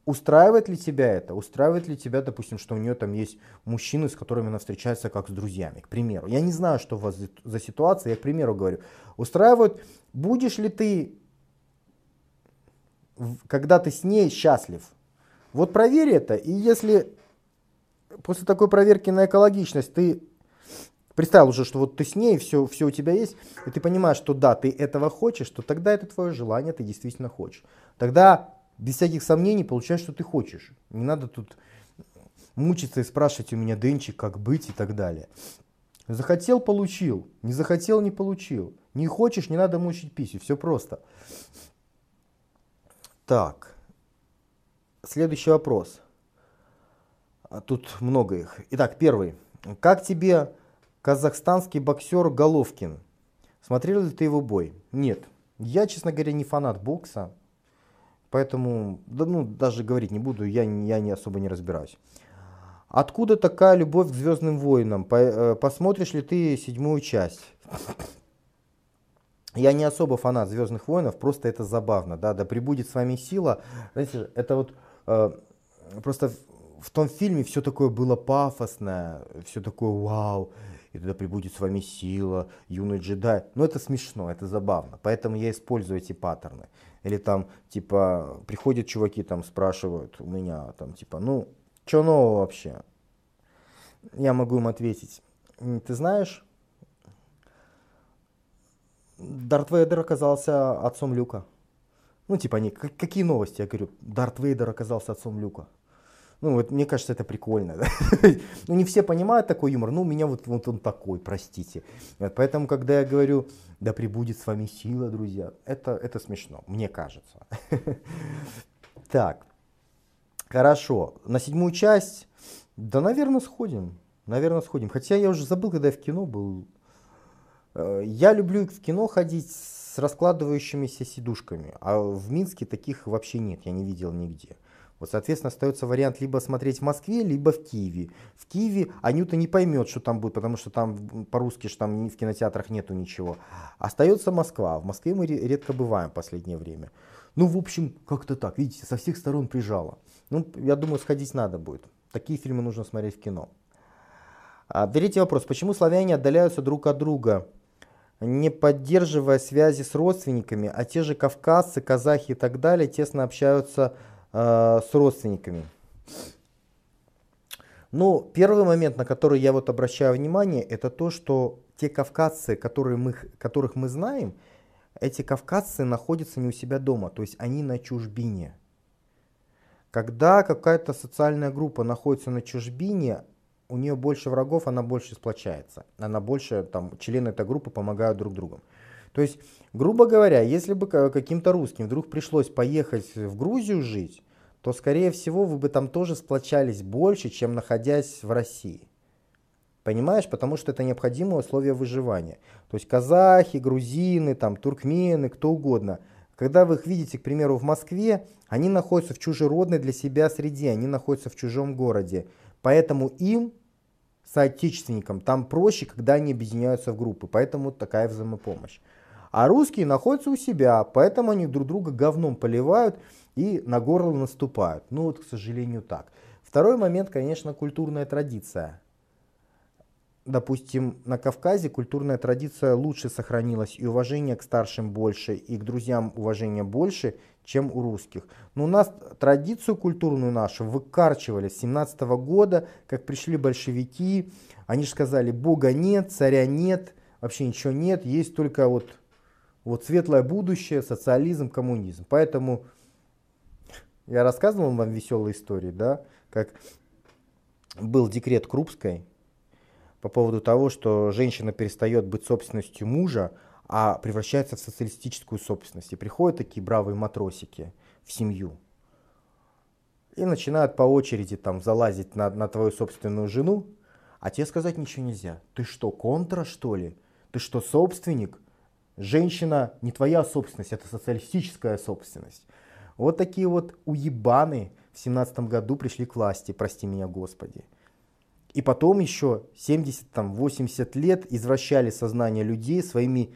Устраивает ли тебя это? Устраивает ли тебя, допустим, что у нее там есть мужчины, с которыми она встречается как с друзьями, к примеру. Я не знаю, что у вас за ситуация, я к примеру говорю. Устраивает, будешь ли ты, когда ты с ней, счастлив? Вот проверь это, и если после такой проверки на экологичность ты представил уже, что вот ты с ней, все, все у тебя есть, и ты понимаешь, что да, ты этого хочешь, то тогда это твое желание, ты действительно хочешь. Тогда без всяких сомнений получаешь, что ты хочешь. Не надо тут мучиться и спрашивать у меня, Денчик, как быть и так далее. Захотел — получил, не захотел — не получил. Не хочешь — не надо мучить писю, все просто. Так, следующий вопрос. Тут много их. Итак, первый. Как тебе казахстанский боксер Головкин? Смотрел ли ты его бой? Нет. Я, честно говоря, не фанат бокса. Поэтому, да, ну, даже говорить не буду, я, я не особо не разбираюсь. Откуда такая любовь к «Звездным войнам»? По, э, посмотришь ли ты седьмую часть? Я не особо фанат «Звездных войнов», просто это забавно. Да, да пребудет с вами сила. Знаете, это вот э, просто в, в том фильме все такое было пафосное, все такое вау. И тогда прибудет с вами сила, юный джедай. Но это смешно, это забавно. Поэтому я использую эти паттерны. Или там, типа, приходят чуваки, там, спрашивают у меня, там, типа, ну, что нового вообще? Я могу им ответить. Ты знаешь, Дарт Вейдер оказался отцом Люка. Ну, типа, они, какие новости? Я говорю, Дарт Вейдер оказался отцом Люка. Ну, вот, мне кажется, это прикольно. Да? Ну, не все понимают такой юмор, но у меня вот, вот он такой, простите. Вот, поэтому, когда я говорю, да пребудет с вами сила, друзья, это, это смешно, мне кажется. Так, хорошо. На седьмую часть, да, наверное, сходим. Наверное, сходим. Хотя я уже забыл, когда я в кино был. Я люблю в кино ходить с раскладывающимися сидушками, а в Минске таких вообще нет, я не видел нигде. Вот, соответственно, остается вариант либо смотреть в Москве, либо в Киеве. В Киеве Анюта не поймет, что там будет, потому что там по-русски ж там в кинотеатрах нету ничего. Остается Москва. В Москве мы редко бываем в последнее время. Ну, в общем, как-то так. Видите, со всех сторон прижало. Ну, я думаю, сходить надо будет. Такие фильмы нужно смотреть в кино. А, третий вопрос. Почему славяне отдаляются друг от друга, не поддерживая связи с родственниками, а те же кавказцы, казахи и так далее тесно общаются с родственниками? Ну, первый момент, на который я вот обращаю внимание, это то, что те кавказцы, которые мы, которых мы знаем, эти кавказцы находятся не у себя дома, то есть они на чужбине. Когда какая-то социальная группа находится на чужбине, у нее больше врагов, она больше сплочается, она больше, там, члены этой группы помогают друг другу. То есть, грубо говоря, если бы каким-то русским вдруг пришлось поехать в Грузию жить, то, скорее всего, вы бы там тоже сплочались больше, чем находясь в России. Понимаешь? Потому что это необходимое условие выживания. То есть казахи, грузины, там, туркмены, кто угодно. Когда вы их видите, к примеру, в Москве, они находятся в чужеродной для себя среде, они находятся в чужом городе. Поэтому им, соотечественникам, там проще, когда они объединяются в группы. Поэтому такая взаимопомощь. А русские находятся у себя, поэтому они друг друга говном поливают и на горло наступают. Ну вот, к сожалению, так. Второй момент, конечно, культурная традиция. допустим, на Кавказе культурная традиция лучше сохранилась, и уважение к старшим больше, и к друзьям уважение больше, чем у русских. Но у нас традицию культурную нашу выкорчевали с семнадцатого года, как пришли большевики, они же сказали: Бога нет, царя нет, вообще ничего нет, есть только вот, вот светлое будущее, социализм, коммунизм. Поэтому я рассказывал вам веселые истории, да, как был декрет Крупской по поводу того, что женщина перестает быть собственностью мужа, а превращается в социалистическую собственность. И приходят такие бравые матросики в семью и начинают по очереди там залазить на, на твою собственную жену, а тебе сказать ничего нельзя. Ты что, контра, что ли? Ты что, собственник? Женщина не твоя собственность, это социалистическая собственность. Вот такие вот уебаны в семнадцатом году пришли к власти, прости меня, Господи. И потом еще семьдесят-восемьдесят лет извращали сознание людей своими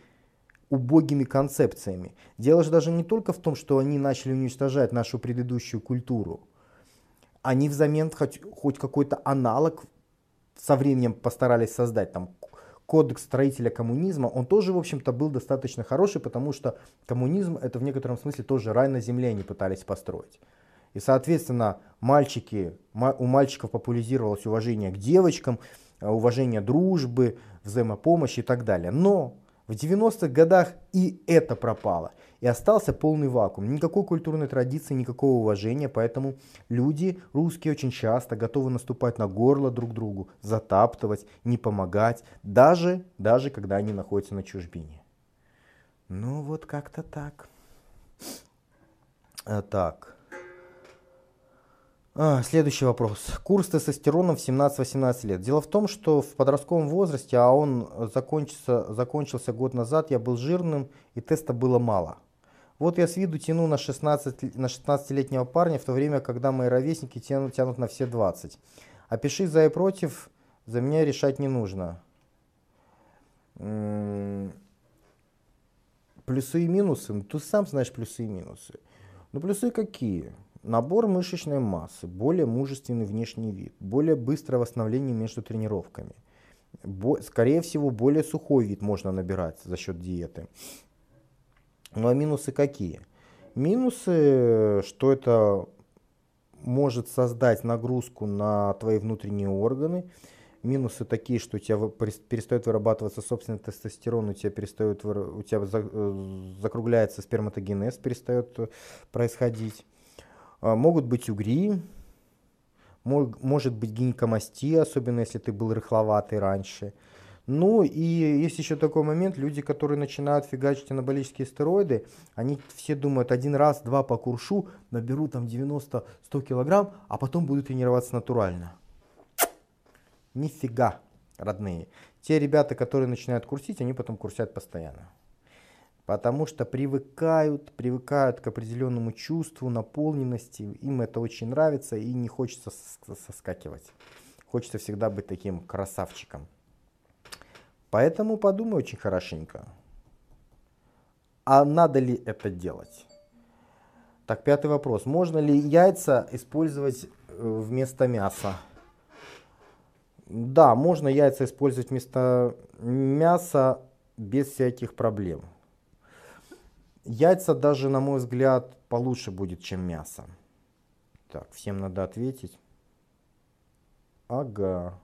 убогими концепциями. Дело же даже не только в том, что они начали уничтожать нашу предыдущую культуру. Они взамен хоть, хоть какой-то аналог со временем постарались создать. Там кодекс строителя коммунизма, он тоже, в общем-то, был достаточно хороший, потому что коммунизм — это в некотором смысле тоже рай на земле они пытались построить. И, соответственно, мальчики, у мальчиков популяризировалось уважение к девочкам, уважение дружбы, взаимопомощи и так далее. Но в девяностых годах и это пропало. И остался полный вакуум. Никакой культурной традиции, никакого уважения. Поэтому люди, русские, очень часто готовы наступать на горло друг другу, затаптывать, не помогать, даже, даже когда они находятся на чужбине. Ну вот как-то так. А, так. Следующий вопрос. Курс тестостероном в семнадцать-восемнадцать лет. Дело в том, что в подростковом возрасте, а он закончился, закончился год назад, я был жирным и теста было мало. Вот я с виду тяну на, шестнадцатилетнего парня, в то время, когда мои ровесники тянут, тянут на все двадцать. А пиши за и против, за меня решать не нужно. Плюсы и минусы. Ты сам знаешь плюсы и минусы. Ну плюсы какие? Набор мышечной массы, более мужественный внешний вид, более быстрое восстановление между тренировками. Бо- скорее всего, более сухой вид можно набирать за счет диеты. Ну а минусы какие? Минусы, что это может создать нагрузку на твои внутренние органы. Минусы такие, что у тебя перестает вырабатываться собственный тестостерон, у тебя, перестает, у тебя закругляется сперматогенез, перестает происходить. Могут быть угри, мог, может быть гинекомастия, особенно если ты был рыхловатый раньше. Ну и есть еще такой момент, люди, которые начинают фигачить анаболические стероиды, они все думают: один раз, два по куршу, наберу там девяносто-сто килограмм, а потом буду тренироваться натурально. Нифига, родные. Те ребята, которые начинают курсить, они потом курсят постоянно. Потому что привыкают, привыкают к определенному чувству наполненности, им это очень нравится и не хочется соскакивать. Хочется всегда быть таким красавчиком. Поэтому подумай очень хорошенько, а надо ли это делать? Так, пятый вопрос. Можно ли яйца использовать вместо мяса? Да, можно яйца использовать вместо мяса без всяких проблем. Яйца даже, на мой взгляд, получше будет, чем мясо. Так, всем надо ответить. Ага.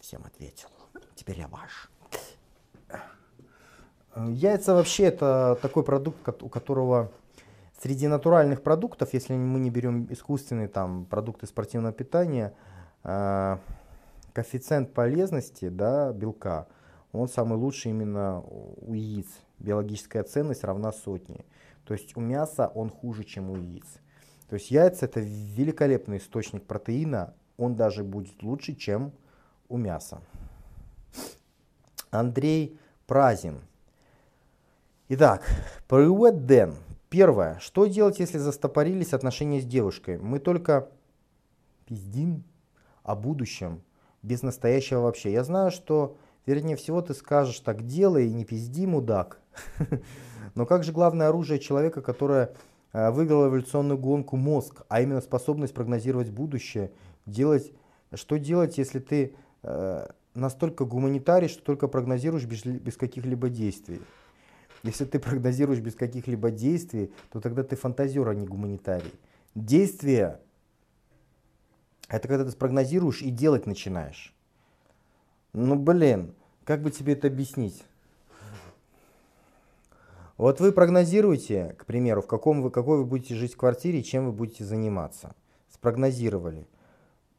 Всем ответил. Теперь я ваш. Яйца вообще это такой продукт, у которого среди натуральных продуктов, если мы не берем искусственные там продукты спортивного питания, э, коэффициент полезности, да, белка, он самый лучший именно у яиц. Биологическая ценность равна сотне. То есть у мяса он хуже, чем у яиц. То есть яйца — это великолепный источник протеина. Он даже будет лучше, чем у мяса. Андрей Празин. Итак, привет, Дэн. Первое. Что делать, если застопорились отношения с девушкой? Мы только пиздим о будущем, без настоящего вообще. Я знаю, что... Вернее всего, ты скажешь: так делай и не пизди, мудак. Но как же главное оружие человека, которое выиграл эволюционную гонку мозг, а именно способность прогнозировать будущее. Делать, что делать, если ты э, настолько гуманитарий, что только прогнозируешь без, без каких-либо действий? Если ты прогнозируешь без каких-либо действий, то тогда ты фантазер, а не гуманитарий. Действие — это когда ты спрогнозируешь и делать начинаешь. Ну, блин, как бы тебе это объяснить? Вот вы прогнозируете, к примеру, в каком вы, какой вы будете жить в квартире, чем вы будете заниматься. Спрогнозировали.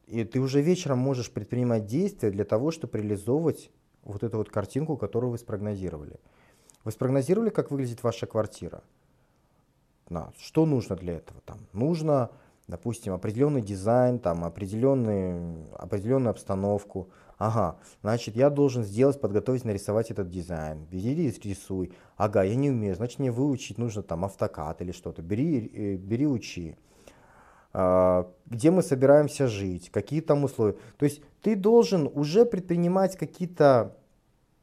И ты уже вечером можешь предпринимать действия для того, чтобы реализовывать вот эту вот картинку, которую вы спрогнозировали. Вы спрогнозировали, как выглядит ваша квартира? На, что нужно для этого? Там, нужно, допустим, определенный дизайн, там, определенный, определенную обстановку. Ага, значит, я должен сделать, подготовить, нарисовать этот дизайн. Бери и рисуй. Ага, я не умею, значит, мне выучить нужно там автокад или что-то. Бери, э, бери, учи. А, где мы собираемся жить, какие там условия. То есть ты должен уже предпринимать какие-то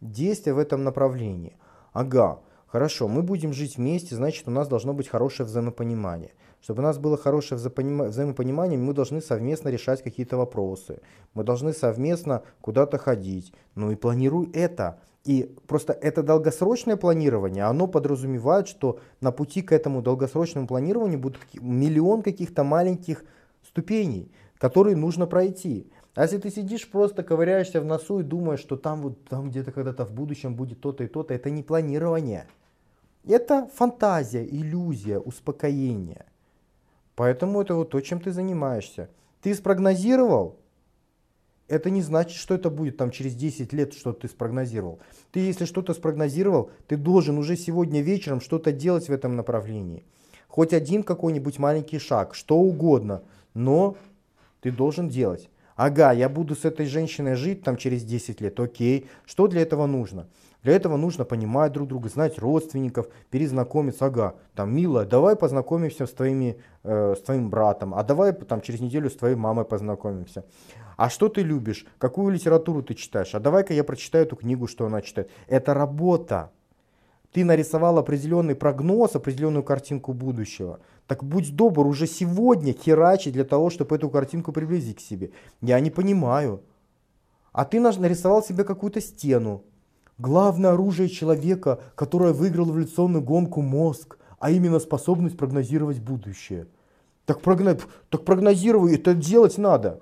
действия в этом направлении. Ага, хорошо, мы будем жить вместе, значит, у нас должно быть хорошее взаимопонимание. Чтобы у нас было хорошее взаимопонимание, мы должны совместно решать какие-то вопросы. Мы должны совместно куда-то ходить. Ну и планируй это. И просто это долгосрочное планирование, оно подразумевает, что на пути к этому долгосрочному планированию будут миллион каких-то маленьких ступеней, которые нужно пройти. А если ты сидишь, просто ковыряешься в носу и думаешь, что там, вот, там где-то когда-то в будущем будет то-то и то-то, это не планирование. Это фантазия, иллюзия, успокоение. Поэтому это вот то, чем ты занимаешься. Ты спрогнозировал, это не значит, что это будет там через десять лет, что ты спрогнозировал. Ты, если что-то спрогнозировал, ты должен уже сегодня вечером что-то делать в этом направлении. Хоть один какой-нибудь маленький шаг, что угодно, но ты должен делать. Ага, я буду с этой женщиной жить там через десять лет, окей. Что для этого нужно? Для этого нужно понимать друг друга, знать родственников, перезнакомиться. Ага, там, милая, давай познакомимся с, твоими, э, с твоим братом, а давай там, через неделю с твоей мамой познакомимся. А что ты любишь? Какую литературу ты читаешь? А давай-ка я прочитаю эту книгу, что она читает. Это работа. Ты нарисовал определенный прогноз, определенную картинку будущего. Так будь добр уже сегодня херачить для того, чтобы эту картинку приблизить к себе. Я не понимаю. А ты нарисовал себе какую-то стену. Главное оружие человека, которое выиграл эволюционную гонку мозг, а именно способность прогнозировать будущее. Так, прогно... так прогнозируй, это делать надо.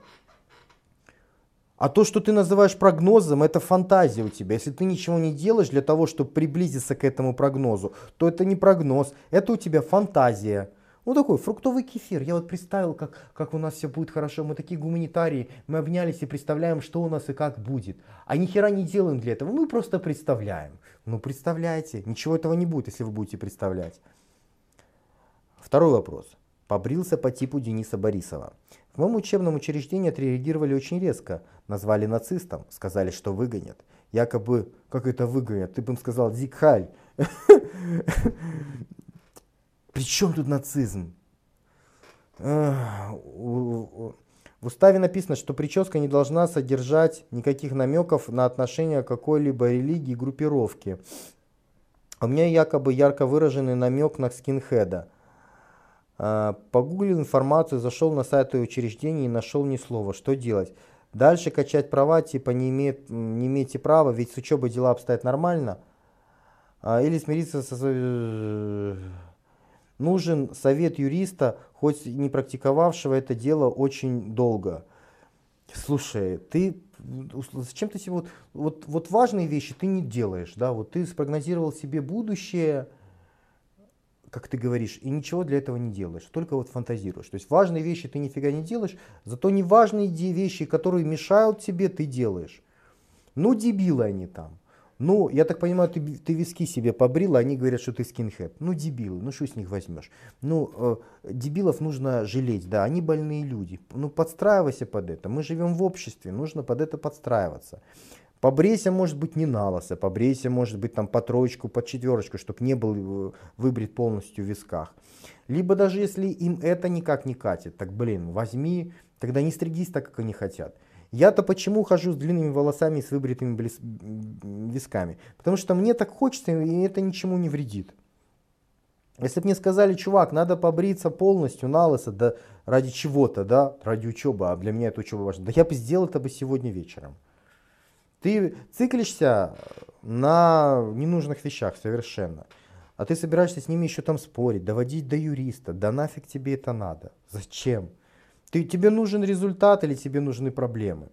А то, что ты называешь прогнозом, это фантазия у тебя. Если ты ничего не делаешь для того, чтобы приблизиться к этому прогнозу, то это не прогноз, это у тебя фантазия. Ну такой фруктовый кефир. Я вот представил, как, как у нас все будет хорошо. Мы такие гуманитарии, мы обнялись и представляем, что у нас и как будет. А ни хера не делаем для этого, мы просто представляем. Ну представляйте, ничего этого не будет, если вы будете представлять. Второй вопрос. Побрился по типу Дениса Борисова. В моем учебном учреждении отреагировали очень резко. Назвали нацистом, сказали, что выгонят. Якобы, как это выгонят? Ты бы им сказал, зикхаль. При чем тут нацизм? В уставе написано, что прическа не должна содержать никаких намеков на отношение к какой-либо религии и группировке. У меня якобы ярко выраженный намек на скинхеда. Погуглил информацию, зашел на сайты учреждений и нашел ни слова. Что делать? Дальше качать права, типа не, имеет, не имеете права, ведь с учебой дела обстоят нормально. Или смириться со... Нужен совет юриста, хоть не практиковавшего это дело очень долго. Слушай, ты... Зачем ты себе... Вот, вот, вот важные вещи ты не делаешь, да? Вот ты спрогнозировал себе будущее... как ты говоришь, и ничего для этого не делаешь, только вот фантазируешь. То есть важные вещи ты нифига не делаешь, зато неважные вещи, которые мешают тебе, ты делаешь. Ну, дебилы они там. Ну, я так понимаю, ты, ты виски себе побрил, а они говорят, что ты скинхед. Ну, дебилы, ну что с них возьмешь? Ну, э, дебилов нужно жалеть, да, они больные люди. Ну, подстраивайся под это. Мы живем в обществе, нужно под это подстраиваться. Побрейся, может быть, не на лысо, побрейся, может быть, там по троечку, по четверочку, чтобы не был выбрит полностью в висках. Либо даже если им это никак не катит, так, блин, возьми, тогда не стригись так, как они хотят. Я-то почему хожу с длинными волосами и с выбритыми блес... висками? Потому что мне так хочется, и это ничему не вредит. Если бы мне сказали, чувак, надо побриться полностью на лысо, да ради чего-то, да, ради учебы, а для меня это учеба важна, да я бы сделал это бы сегодня вечером. Ты циклишься на ненужных вещах совершенно, а ты собираешься с ними еще там спорить, доводить до юриста, да нафиг тебе это надо, зачем? Ты, тебе нужен результат или тебе нужны проблемы?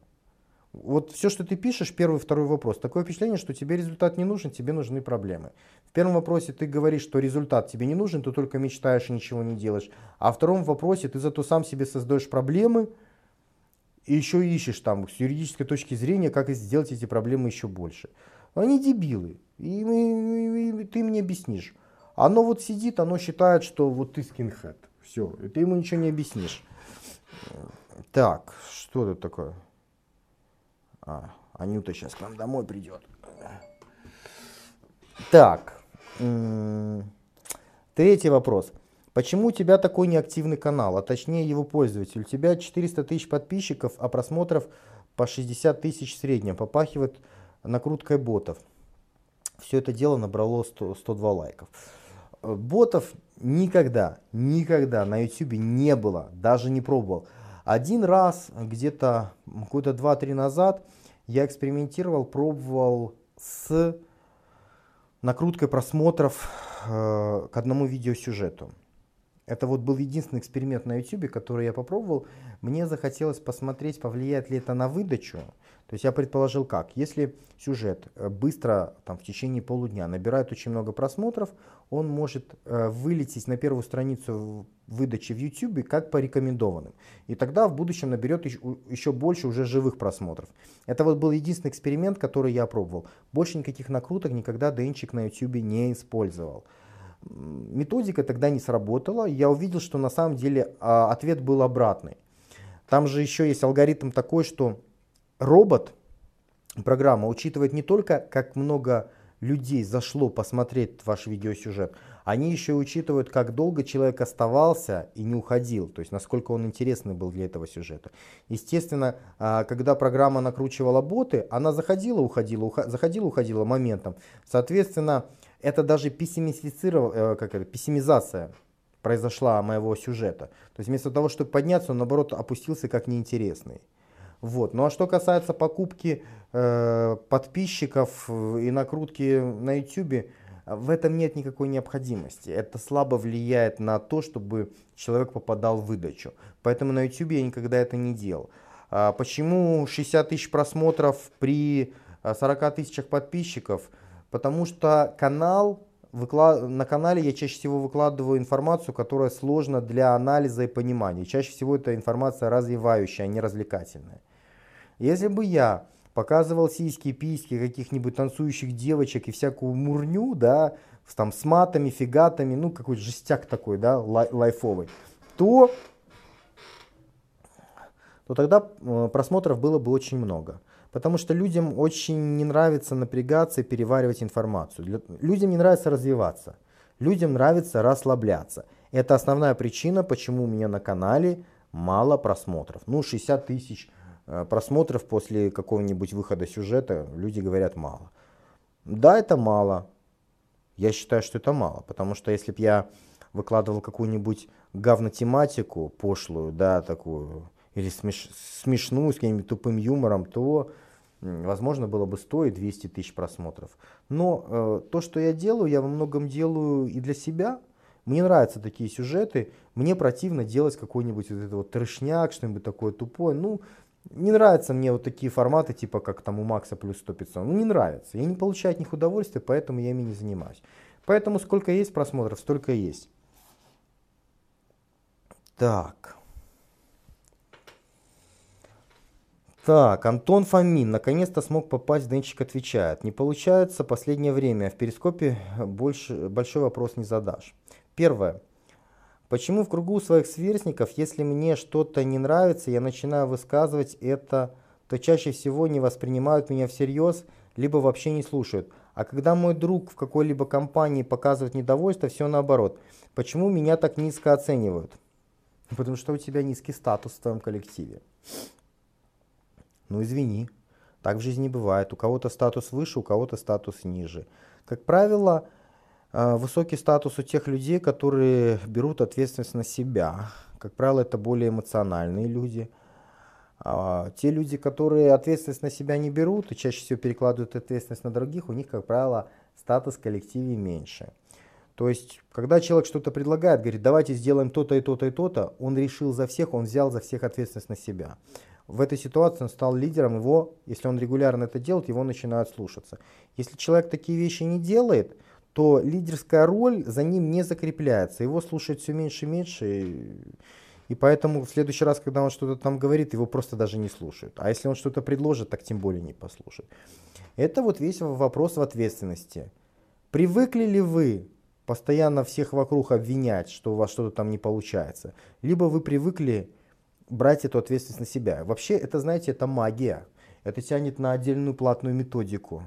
Вот все, что ты пишешь, первый, второй вопрос. Такое впечатление, что тебе результат не нужен, тебе нужны проблемы. В первом вопросе ты говоришь, что результат тебе не нужен, ты только мечтаешь и ничего не делаешь. А во втором вопросе ты зато сам себе создаешь проблемы и еще ищешь там с юридической точки зрения, как сделать эти проблемы еще больше. Они дебилы, и, и, и ты мне объяснишь. Оно вот сидит, оно считает, что вот ты скинхед. Все, и ты ему ничего не объяснишь. Так, что тут такое? А, Анюта сейчас к нам домой придет. Так, третий вопрос. Почему у тебя такой неактивный канал, а точнее его пользователь? У тебя четыреста тысяч подписчиков, а просмотров по шестьдесят тысяч в среднем. Попахивает накруткой ботов. Все это дело набрало сто, сто два лайков. Ботов никогда, никогда на YouTube не было, даже не пробовал. Один раз, где-то года два-три назад, я экспериментировал, пробовал с накруткой просмотров э, к одному видеосюжету. Это вот был единственный эксперимент на YouTube, который я попробовал. Мне захотелось посмотреть, повлияет ли это на выдачу. То есть я предположил как. Если сюжет быстро, там, в течение полудня набирает очень много просмотров, он может э, вылететь на первую страницу выдачи в YouTube как по рекомендованным. И тогда в будущем наберет еще, еще больше уже живых просмотров. Это вот был единственный эксперимент, который я пробовал. Больше никаких накруток никогда Денчик на YouTube не использовал. Методика тогда не сработала. Я увидел, что на самом деле а, ответ был обратный. Там же еще есть алгоритм такой, что робот, программа, учитывает не только, как много людей зашло посмотреть ваш видеосюжет, они еще учитывают, как долго человек оставался и не уходил, то есть насколько он интересный был для этого сюжета. Естественно, а, когда программа накручивала боты, она заходила, уходила, уходила, заходила, уходила моментом. Соответственно, это даже пессимизировало, как это, пессимизация произошла моего сюжета. То есть вместо того, чтобы подняться, он наоборот опустился как неинтересный. Вот. Ну а что касается покупки э, подписчиков и накрутки на YouTube, в этом нет никакой необходимости. Это слабо влияет на то, чтобы человек попадал в выдачу. Поэтому на YouTube я никогда это не делал. А почему шестьдесят тысяч просмотров при сорока тысячах подписчиков? Потому что канал, выкла... на канале я чаще всего выкладываю информацию, которая сложна для анализа и понимания. Чаще всего это информация развивающая, а не развлекательная. Если бы я показывал сиськи, письки, каких-нибудь танцующих девочек и всякую мурню, да, там, с матами, фигатами, ну какой-то жестяк такой, да, лай лайфовый, то... то тогда просмотров было бы очень много. Потому что людям очень не нравится напрягаться и переваривать информацию. Для... Людям не нравится развиваться. Людям нравится расслабляться. Это основная причина, почему у меня на канале мало просмотров. Ну, шестьдесят тысяч э, просмотров после какого-нибудь выхода сюжета, люди говорят, мало. Да, это мало. Я считаю, что это мало. Потому что если бы я выкладывал какую-нибудь говнотематику пошлую, да, такую... или смеш... смешную, с каким-нибудь тупым юмором, то, возможно, было бы сто и двести тысяч просмотров. Но э, то, что я делаю, я во многом делаю и для себя. Мне нравятся такие сюжеты. Мне противно делать какой-нибудь вот этот вот трешняк, что-нибудь такое тупое. Ну, не нравятся мне вот такие форматы, типа как там у Макса плюс сто пятьсот. Ну, не нравится. Я не получаю от них удовольствия, поэтому я ими не занимаюсь. Поэтому сколько есть просмотров, столько есть. Так... Так, Антон Фомин, наконец-то смог попасть, Денчик отвечает. Не получается, последнее время в Перископе больше, большой вопрос не задашь. Первое. Почему в кругу своих сверстников, если мне что-то не нравится, я начинаю высказывать это, то чаще всего не воспринимают меня всерьез, либо вообще не слушают. А когда мой друг в какой-либо компании показывает недовольство, все наоборот. Почему меня так низко оценивают? Потому что у тебя низкий статус в твоем коллективе. Ну извини, так в жизни бывает. У кого-то статус выше, у кого-то статус ниже. Как правило, Высокий статус у тех людей, которые берут ответственность на себя. Как правило, это более эмоциональные люди. А те люди, которые ответственность на себя не берут и чаще всего перекладывают ответственность на других, у них, как правило, статус в коллективе меньше. То есть, когда человек что-то предлагает, говорит, давайте сделаем то-то и то-то и то-то, он решил за всех, он взял за всех ответственность на себя. В этой ситуации он стал лидером, его, если он регулярно это делает, его начинают слушаться. Если человек такие вещи не делает, то лидерская роль за ним не закрепляется, его слушают все меньше и меньше, и, и поэтому в следующий раз, когда он что-то там говорит, его просто даже не слушают. А если он что-то предложит, так тем более не послушают. Это вот весь вопрос в ответственности. Привыкли ли вы постоянно всех вокруг обвинять, что у вас что-то там не получается, либо вы привыкли брать эту ответственность на себя? Вообще, это, знаете, это магия. Это тянет на отдельную платную методику.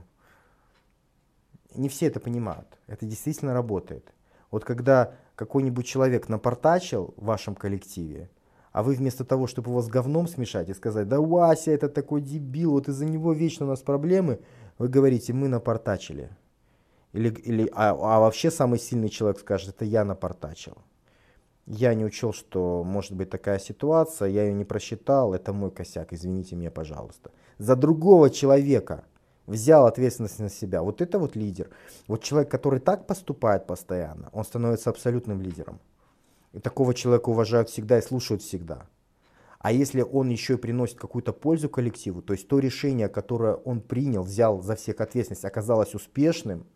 Не все это понимают. Это действительно работает. Вот когда какой-нибудь человек напортачил в вашем коллективе, а вы вместо того, чтобы его с говном смешать и сказать, да Вася, это такой дебил, вот из-за него вечно у нас проблемы, вы говорите, мы напортачили. Или, или, а, а вообще самый сильный человек скажет, это я напортачил. Я не учел, что может быть такая ситуация, я ее не просчитал, это мой косяк, извините меня, пожалуйста. За другого человека взял ответственность на себя. Вот это вот лидер. Вот человек, который так поступает постоянно, он становится абсолютным лидером. И такого человека уважают всегда и слушают всегда. А если он еще и приносит какую-то пользу коллективу, то есть то решение, которое он принял, взял за всех ответственность, оказалось успешным,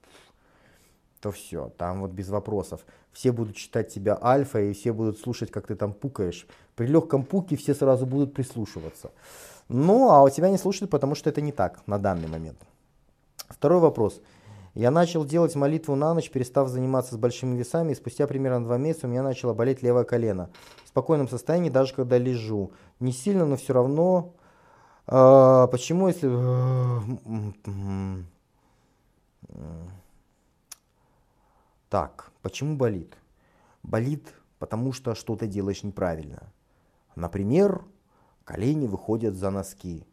то все, там вот без вопросов. Все будут считать тебя альфа, и все будут слушать, как ты там пукаешь. При легком пуке все сразу будут прислушиваться. Ну, а у тебя не слушают, потому что это не так на данный момент. Второй вопрос. Я начал делать молитву на ночь, перестав заниматься с большими весами, и спустя примерно два месяца у меня начало болеть левое колено. В спокойном состоянии, даже когда лежу. Не сильно, но все равно. Э, почему, если... Так, почему болит? Болит, потому что что-то делаешь неправильно. Например, колени выходят за носки.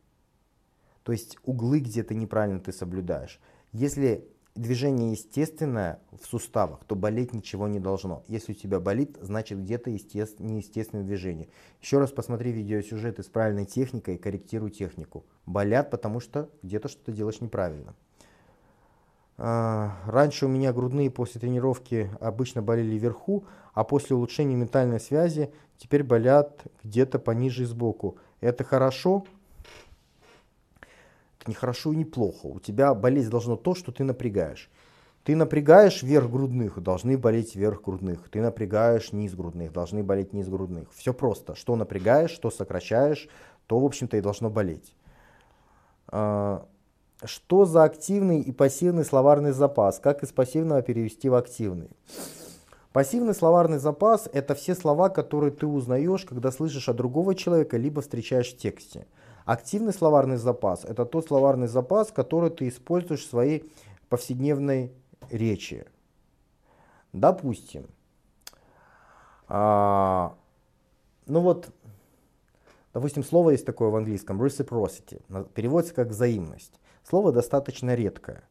То есть углы где-то неправильно ты соблюдаешь. Если движение естественное в суставах, то болеть ничего не должно. Если у тебя болит, значит где-то неестественное движение. Еще раз посмотри видеосюжеты с правильной техникой и корректируй технику. Болят, потому что где-то что-то делаешь неправильно. Раньше у меня грудные после тренировки обычно болели вверху, а после улучшения ментальной связи теперь болят где-то пониже и сбоку. Это хорошо? Это не хорошо и не плохо. У тебя болеть должно то, что ты напрягаешь. Ты напрягаешь вверх грудных, должны болеть вверх грудных. Ты напрягаешь низ грудных, должны болеть низ грудных. Все просто. Что напрягаешь, что сокращаешь, то, в общем-то, и должно болеть. Что за активный и пассивный словарный запас? Как из пассивного перевести в активный? Пассивный словарный запас – это все слова, которые ты узнаешь, когда слышишь от другого человека, либо встречаешь в тексте. Активный словарный запас – это тот словарный запас, который ты используешь в своей повседневной речи. Допустим, а, ну вот, допустим, слово есть такое в английском – reciprocity, переводится как «взаимность». Слово достаточно редкое.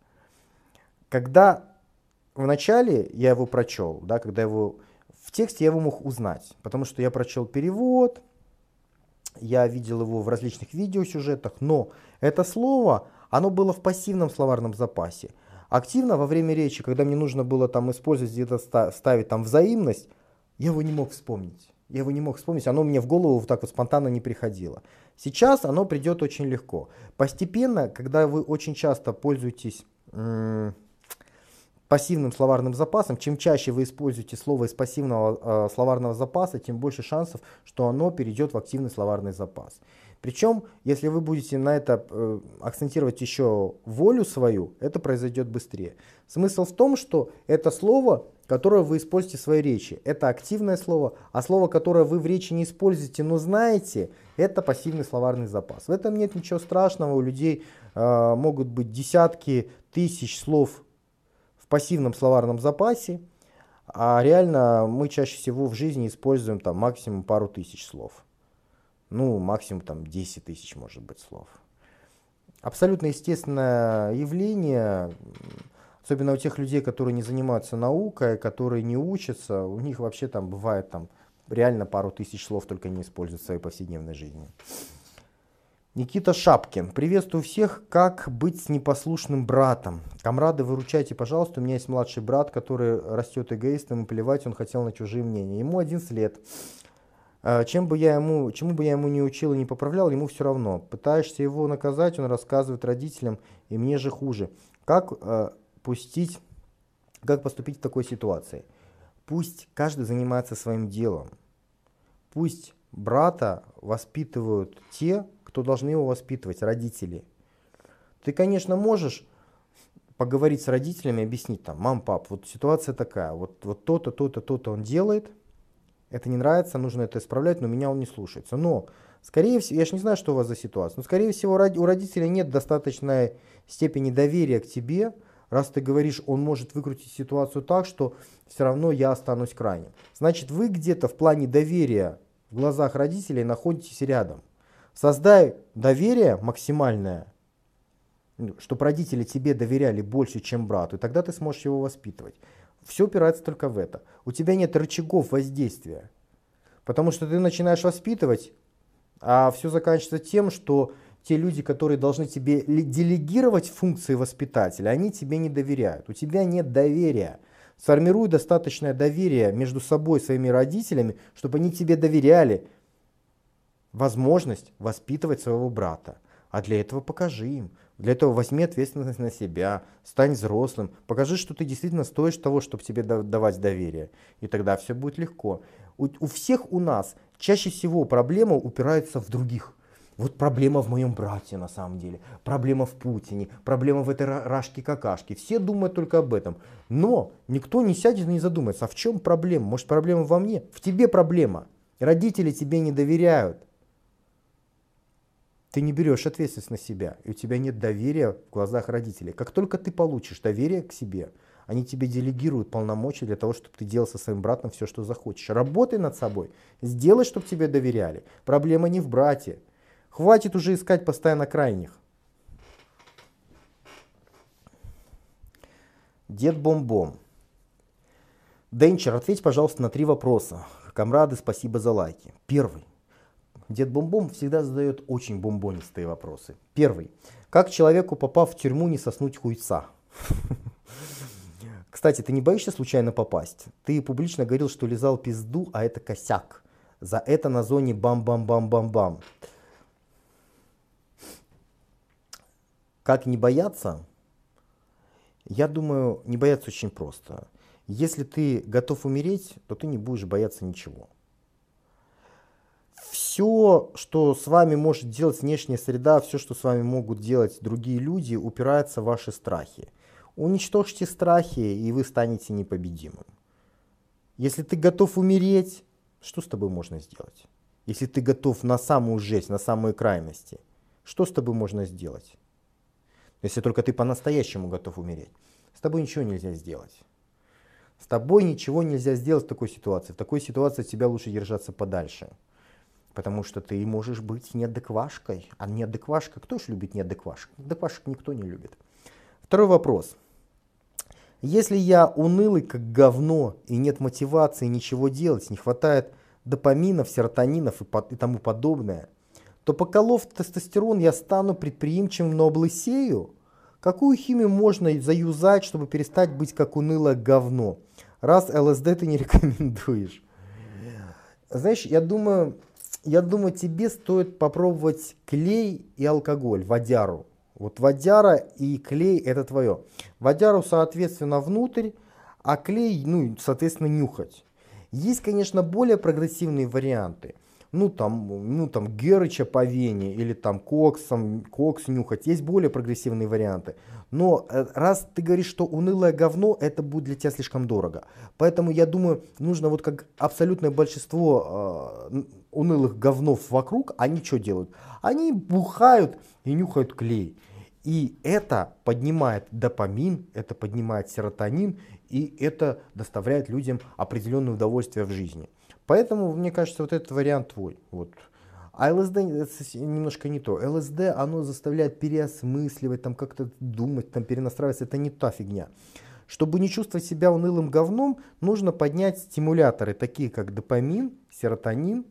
Когда вначале я его прочел, да, когда его в тексте я его мог узнать, потому что я прочел перевод, я видел его в различных видеосюжетах, но это слово, оно было в пассивном словарном запасе. Активно во время речи, когда мне нужно было там использовать, где-то ставить там взаимность, я его не мог вспомнить. Я его не мог вспомнить, оно мне в голову вот так вот спонтанно не приходило. Сейчас оно придет очень легко. Постепенно, когда вы очень часто пользуетесь э, пассивным словарным запасом, чем чаще вы используете слово из пассивного э, словарного запаса, тем больше шансов, что оно перейдет в активный словарный запас. Причем, если вы будете на это э, акцентировать еще волю свою, это произойдет быстрее. Смысл в том, что это слово, которое вы используете в своей речи, это активное слово, а слово, которое вы в речи не используете, но знаете, это пассивный словарный запас. В этом нет ничего страшного, у людей э, могут быть десятки тысяч слов в пассивном словарном запасе, а реально мы чаще всего в жизни используем там максимум пару тысяч слов. Ну, максимум там десять тысяч может быть слов. Абсолютно естественное явление. Особенно у тех людей, которые не занимаются наукой, которые не учатся, у них вообще там бывает там, реально пару тысяч слов только не используют в своей повседневной жизни. Никита Шапкин. Приветствую всех. Как быть с непослушным братом? Камрады, выручайте, пожалуйста. У меня есть младший брат, который растет эгоистом, и плевать он хотел на чужие мнения. Ему одиннадцать лет. Чем бы я ему, чему бы я ему не учил и не поправлял, ему все равно. Пытаешься его наказать, он рассказывает родителям, и мне же хуже. Как э, пустить, как поступить в такой ситуации? Пусть каждый занимается своим делом. Пусть брата воспитывают те, кто должны его воспитывать, родители. Ты, конечно, можешь поговорить с родителями, объяснить там, мам, пап, вот ситуация такая, вот, вот то-то, то-то, то-то он делает. Это не нравится, нужно это исправлять, но меня он не слушается. Но, скорее всего, я же не знаю, что у вас за ситуация, но, скорее всего, у родителей нет достаточной степени доверия к тебе, раз ты говоришь, он может выкрутить ситуацию так, что все равно я останусь крайним. Значит, вы где-то в плане доверия в глазах родителей находитесь рядом. Создай доверие максимальное, чтобы родители тебе доверяли больше, чем брату, и тогда ты сможешь его воспитывать. Все упирается только в это. У тебя нет рычагов воздействия, потому что ты начинаешь воспитывать, а все заканчивается тем, что те люди, которые должны тебе делегировать функции воспитателя, они тебе не доверяют. У тебя нет доверия. Сформируй достаточное доверие между собой и своими родителями, чтобы они тебе доверяли возможность воспитывать своего брата. А для этого покажи им. Для этого возьми ответственность на себя, стань взрослым, покажи, что ты действительно стоишь того, чтобы тебе давать доверие. И тогда все будет легко. У, у всех у нас чаще всего проблема упирается в других. Вот проблема в моем брате на самом деле, проблема в Путине, проблема в этой рашке-какашке. Все думают только об этом. Но никто не сядет и не задумается, а в чем проблема? Может, проблема во мне? В тебе проблема. Родители тебе не доверяют. Ты не берешь ответственность на себя, и у тебя нет доверия в глазах родителей. Как только ты получишь доверие к себе, они тебе делегируют полномочия для того, чтобы ты делал со своим братом все, что захочешь. Работай над собой, сделай, чтобы тебе доверяли. Проблема не в брате. Хватит уже искать постоянно крайних. Дед Бомбом. Денчер, ответь, пожалуйста, на три вопроса. Камрады, спасибо за лайки. Первый. Дед Бомбом всегда задает очень бомбонистые вопросы. Первый. Как человеку, попав в тюрьму, не соснуть хуйца? Кстати, ты не боишься случайно попасть? Ты публично говорил, что лизал пизду, а это косяк. За это на зоне бам-бам-бам-бам-бам. Как не бояться? Я думаю, не бояться очень просто. Если ты готов умереть, то ты не будешь бояться ничего. Все, что с вами может делать внешняя среда, все, что с вами могут делать другие люди, упирается в ваши страхи. Уничтожьте страхи, и вы станете непобедимым. Если ты готов умереть, что с тобой можно сделать? Если ты готов на самую жесть, на самые крайности, что с тобой можно сделать? Если только ты по-настоящему готов умереть, с тобой ничего нельзя сделать. С тобой ничего нельзя сделать в такой ситуации. В такой ситуации от тебя лучше держаться подальше. Потому что ты можешь быть неадеквашкой. А неадеквашка, кто же любит неадеквашек? Адеквашек никто не любит. Второй вопрос. Если я унылый, как говно, и нет мотивации ничего делать, не хватает допаминов, серотонинов и, по- и тому подобное, то, поколов тестостерон, я стану предприимчивым, но облысею? Какую химию можно заюзать, чтобы перестать быть как унылое говно? Раз ЛСД ты не рекомендуешь. Знаешь, я думаю... Я думаю, тебе стоит попробовать клей и алкоголь, водяру. Вот водяра и клей — это твое. Водяру, соответственно, внутрь, а клей, ну, соответственно, нюхать. Есть, конечно, более прогрессивные варианты. Ну, там, ну, там Герыча по вене или там коксом, кокс нюхать. Есть более прогрессивные варианты. Но раз ты говоришь, что унылое говно, это будет для тебя слишком дорого. Поэтому, я думаю, нужно вот как абсолютное большинство э, унылых говнов вокруг, они что делают? Они бухают и нюхают клей. И это поднимает допамин, это поднимает серотонин, и это доставляет людям определенное удовольствие в жизни. Поэтому, мне кажется, вот этот вариант твой. Вот. А ЛСД это немножко не то. ЛСД, оно заставляет переосмысливать, там как-то думать, там перенастраиваться. Это не та фигня. Чтобы не чувствовать себя унылым говном, нужно поднять стимуляторы, такие как допамин, серотонин,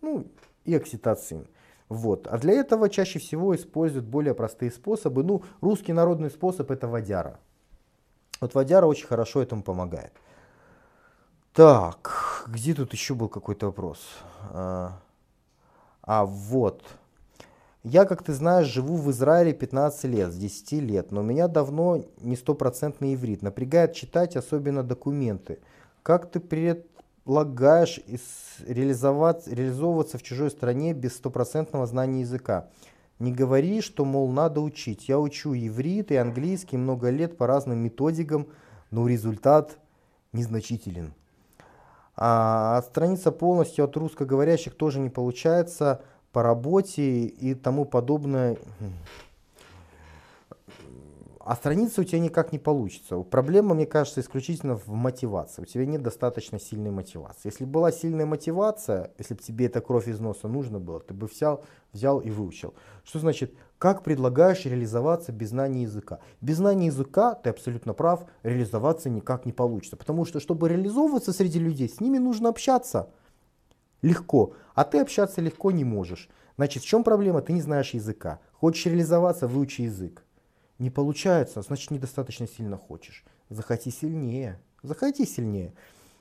ну и окситоцин. Вот. А для этого чаще всего используют более простые способы. Ну, русский народный способ — это водяра. Вот водяра очень хорошо этому помогает. Так, где тут еще был какой-то вопрос? А вот, я, как ты знаешь, живу в Израиле пятнадцать лет, с десяти лет, но у меня давно не стопроцентный иврит. Напрягает читать, особенно документы. Как ты предлагаешь реализовываться в чужой стране без стопроцентного знания языка? Не говори, что, мол, надо учить. Я учу иврит и английский много лет по разным методикам, но результат незначителен. А отстраниться полностью от русскоговорящих тоже не получается по работе и тому подобное. Отстраниться у тебя никак не получится. Проблема, мне кажется, исключительно в мотивации. У тебя нет достаточно сильной мотивации. Если бы была сильная мотивация, если бы тебе эта кровь из носа нужна была, ты бы взял, взял и выучил. Что значит, как предлагаешь реализоваться без знания языка? Без знания языка, ты абсолютно прав, реализоваться никак не получится. Потому что, чтобы реализовываться среди людей, с ними нужно общаться легко. А ты общаться легко не можешь. Значит, в чем проблема? Ты не знаешь языка. Хочешь реализоваться, выучи язык. Не получается, значит, недостаточно сильно хочешь. Захоти сильнее. Захоти сильнее.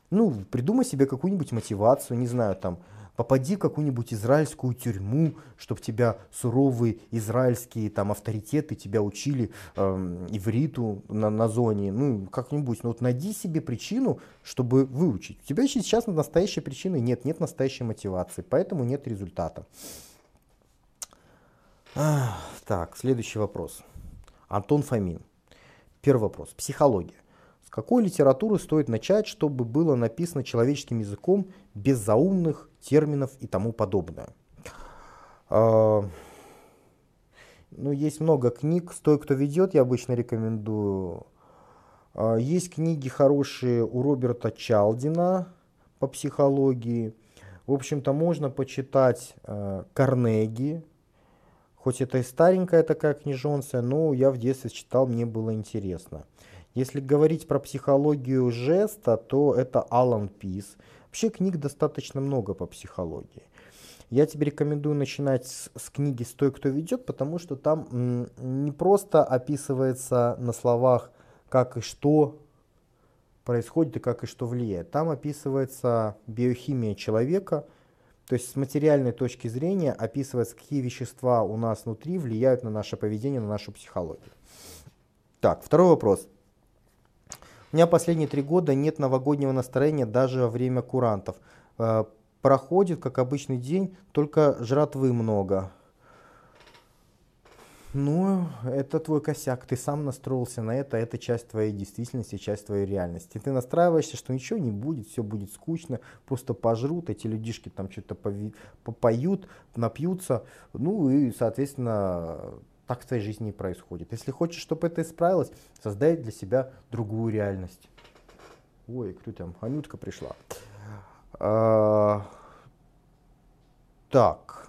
Ну, придумай себе какую-нибудь мотивацию, не знаю, там, попади в какую-нибудь израильскую тюрьму, чтобы тебя суровые израильские там авторитеты тебя учили э, ивриту на, на зоне, ну, как-нибудь. Но вот найди себе причину, чтобы выучить. У тебя сейчас настоящей причины нет, нет настоящей мотивации, поэтому нет результата. А, так, следующий вопрос. Антон Фомин. Первый вопрос. Психология. С какой литературы стоит начать, чтобы было написано человеческим языком, без заумных терминов и тому подобное? А, ну, есть много книг. С той, кто ведет, я обычно рекомендую. А, есть книги хорошие у Роберта Чалдина по психологии. В общем-то, можно почитать а, Карнеги. Хоть это и старенькая такая книжонция, но я в детстве читал, мне было интересно. Если говорить про психологию жеста, то это Алан Пис. Вообще книг достаточно много по психологии. Я тебе рекомендую начинать с, с книги «С той, кто ведет», потому что там м, не просто описывается на словах, как и что происходит и как и что влияет. Там описывается биохимия человека. То есть с материальной точки зрения описывается, какие вещества у нас внутри влияют на наше поведение, на нашу психологию. Так, второй вопрос. У меня последние три года нет новогоднего настроения даже во время курантов. Проходит, как обычный день, только жратвы много. Ну, это твой косяк, ты сам настроился на это, это часть твоей действительности, часть твоей реальности. Ты настраиваешься, что ничего не будет, все будет скучно, просто пожрут, эти людишки там что-то попоют, напьются, ну и, соответственно, так в твоей жизни и происходит. Если хочешь, чтобы это исправилось, создай для себя другую реальность. Ой, кто там, Анютка пришла. А, так.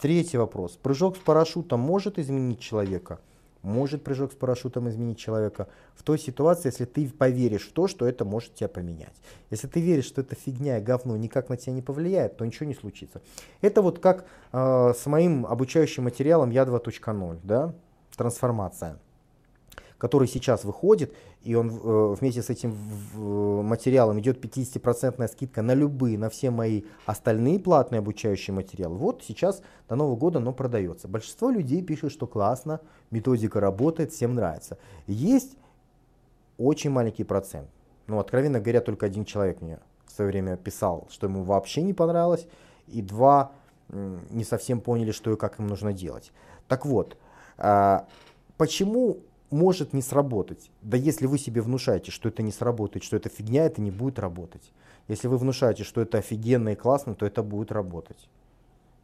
Третий вопрос. Прыжок с парашютом может изменить человека? Может прыжок с парашютом изменить человека в той ситуации, если ты поверишь в то, что это может тебя поменять. Если ты веришь, что это фигня и говно никак на тебя не повлияет, то ничего не случится. Это вот как э, с моим обучающим материалом Я два точка ноль, да? Трансформация, который сейчас выходит, и он э, вместе с этим в, в, материалом идет пятьдесят процентов скидка на любые, на все мои остальные платные обучающие материалы. Вот сейчас до Нового года оно продается. Большинство людей пишут, что классно, методика работает, всем нравится. Есть очень маленький процент. Ну, откровенно говоря, только один человек мне в свое время писал, что ему вообще не понравилось, и два э, не совсем поняли, что и как им нужно делать. Так вот, э, почему... может не сработать. Да если вы себе внушаете, что это не сработает, что это фигня, это не будет работать. Если вы внушаете, что это офигенно и классно, то это будет работать.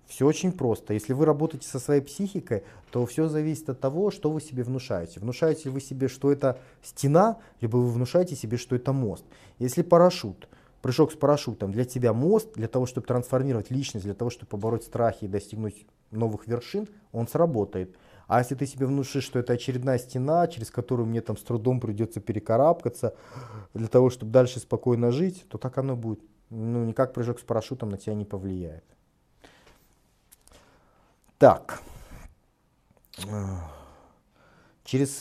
Все очень просто. Если вы работаете со своей психикой, то все зависит от того, что вы себе внушаете. Внушаете ли вы себе, что это стена, либо вы внушаете себе, что это мост. Если парашют, прыжок с парашютом для тебя мост, для того, чтобы трансформировать личность, для того, чтобы побороть страхи и достигнуть новых вершин, он сработает. А если ты себе внушишь, что это очередная стена, через которую мне там с трудом придется перекарабкаться, для того, чтобы дальше спокойно жить, то так оно будет. Ну, никак прыжок с парашютом на тебя не повлияет. Так. Через,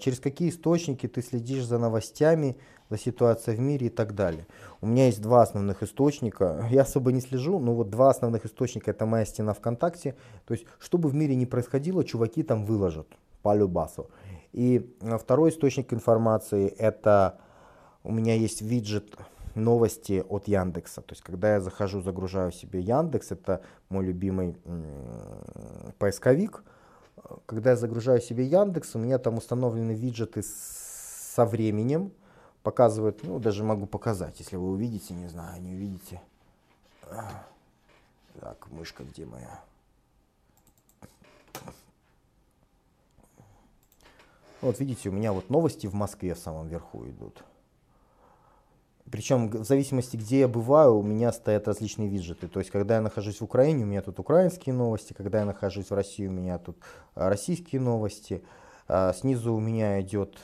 через какие источники ты следишь за новостями, за ситуацией в мире и так далее? У меня есть два основных источника. Я особо не слежу, но вот два основных источника — это моя стена ВКонтакте. То есть, что бы в мире ни происходило, чуваки там выложат по любасу. И второй источник информации — это у меня есть виджет новости от Яндекса. То есть, когда я захожу, загружаю себе Яндекс, это мой любимый м-м, поисковик. Когда я загружаю себе Яндекс, у меня там установлены виджеты со временем. Показывают, ну, даже могу показать, если вы увидите, не знаю, не увидите. Так, мышка где моя? Вот видите, у меня вот новости в Москве в самом верху идут. Причем в зависимости, где я бываю, у меня стоят различные виджеты. То есть, когда я нахожусь в Украине, у меня тут украинские новости. Когда я нахожусь в России, у меня тут российские новости. Снизу у меня идет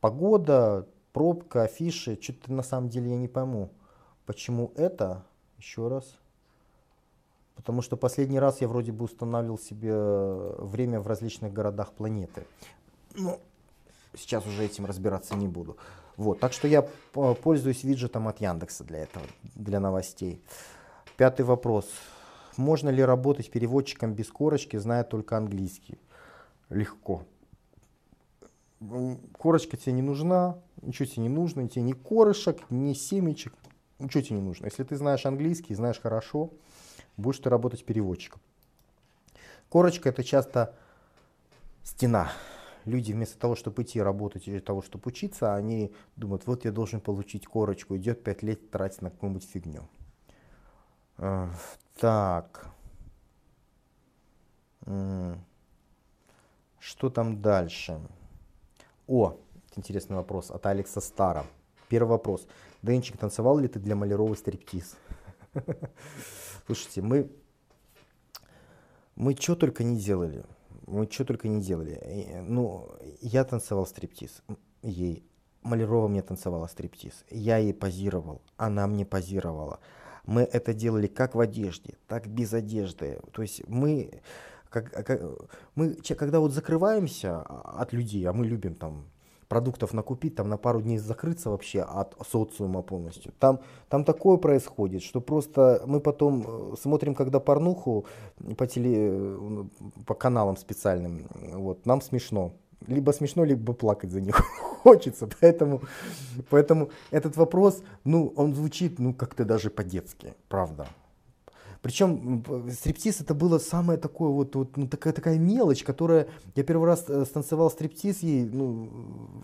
погода, пробка, афиши. Что-то на самом деле я не пойму, почему это. Еще раз. Потому что последний раз я вроде бы устанавливал себе время в различных городах планеты. Ну, сейчас уже этим разбираться не буду. Вот, так что я пользуюсь виджетом от Яндекса для этого, для новостей. Пятый вопрос. Можно ли работать переводчиком без корочки, зная только английский? Легко. Корочка тебе не нужна, ничего тебе не нужно, тебе ни корышек, ни семечек, ничего тебе не нужно. Если ты знаешь английский, знаешь хорошо, будешь ты работать переводчиком. Корочка — это часто стена. Люди вместо того, чтобы идти работать или того, чтобы учиться, они думают: вот я должен получить корочку, идет пять лет тратить на какую-нибудь фигню. Так. Что там дальше? О, интересный вопрос от Алекса Стара. Первый вопрос. Денчик, танцевал ли ты для Маляровой стриптиз? Слушайте, мы... Мы что только не делали. Мы что только не делали. Ну, я танцевал стриптиз ей. Малярова мне танцевала стриптиз. Я ей позировал. Она мне позировала. Мы это делали как в одежде, так без одежды. То есть мы, как, как, мы когда вот закрываемся от людей, а мы любим там продуктов накупить, там на пару дней закрыться вообще от социума полностью. Там, там такое происходит, что просто мы потом смотрим, когда порнуху по, теле, по каналам специальным, вот, нам смешно. Либо смешно, либо плакать за них хочется. Поэтому, поэтому этот вопрос, ну, он звучит, ну, как-то даже по-детски, правда. Причем стриптиз — это было самое такое вот, вот ну, такая, такая мелочь, которая... Я первый раз станцевал стриптиз ей, ну,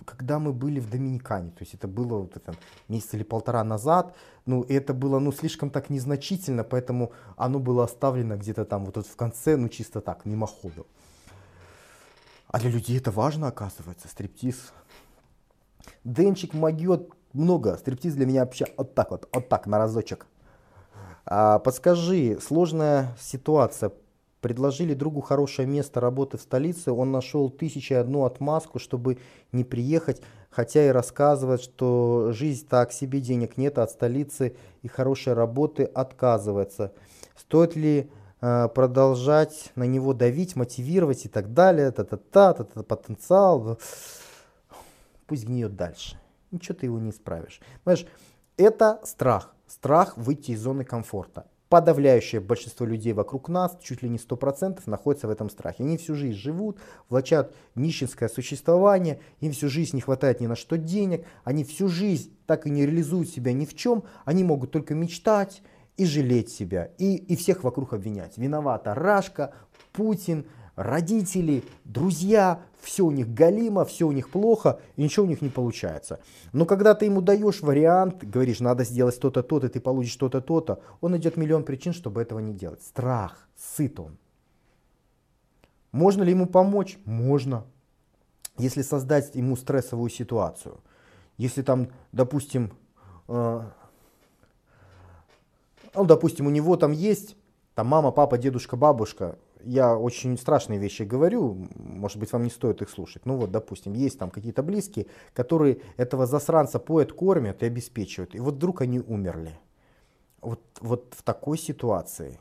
когда мы были в Доминикане. То есть это было вот это, месяц или полтора назад. Ну, и это было, ну, слишком так незначительно, поэтому оно было оставлено где-то там вот, вот в конце, ну, чисто так, мимоходу. А для людей это важно, оказывается, стриптиз. Денчик могёт много. Стриптиз для меня вообще вот так вот, вот так, на разочек. Подскажи, сложная ситуация. Предложили другу хорошее место работы в столице. Он нашел тысячу и одну отмазку, чтобы не приехать, хотя и рассказывает, что жизнь так себе, денег нет, а от столицы и хорошей работы отказывается. Стоит ли э, продолжать на него давить, мотивировать и так далее? Та-та-та, та-та, потенциал. Пусть гниет дальше. Ничего ты его не исправишь. Понимаешь, это страх. Страх выйти из зоны комфорта. Подавляющее большинство людей вокруг нас, чуть ли не сто процентов, находятся в этом страхе. Они всю жизнь живут, влачат нищенское существование, им всю жизнь не хватает ни на что денег, они всю жизнь так и не реализуют себя ни в чем, они могут только мечтать и жалеть себя, и, и всех вокруг обвинять. Виновата Рашка, Путин, родители, друзья, все у них галимо, все у них плохо, и ничего у них не получается. Но когда ты ему даешь вариант, говоришь, надо сделать то-то, то-то, ты получишь то-то, то-то, он найдет миллион причин, чтобы этого не делать. Страх, сыт он. Можно ли ему помочь? Можно. Если создать ему стрессовую ситуацию. Если там, допустим, ну, допустим, у него там есть там мама, папа, дедушка, бабушка. Я очень страшные вещи говорю, может быть, вам не стоит их слушать. Ну вот, допустим, есть там какие-то близкие, которые этого засранца поят, кормят и обеспечивают. И вот вдруг они умерли. Вот, вот в такой ситуации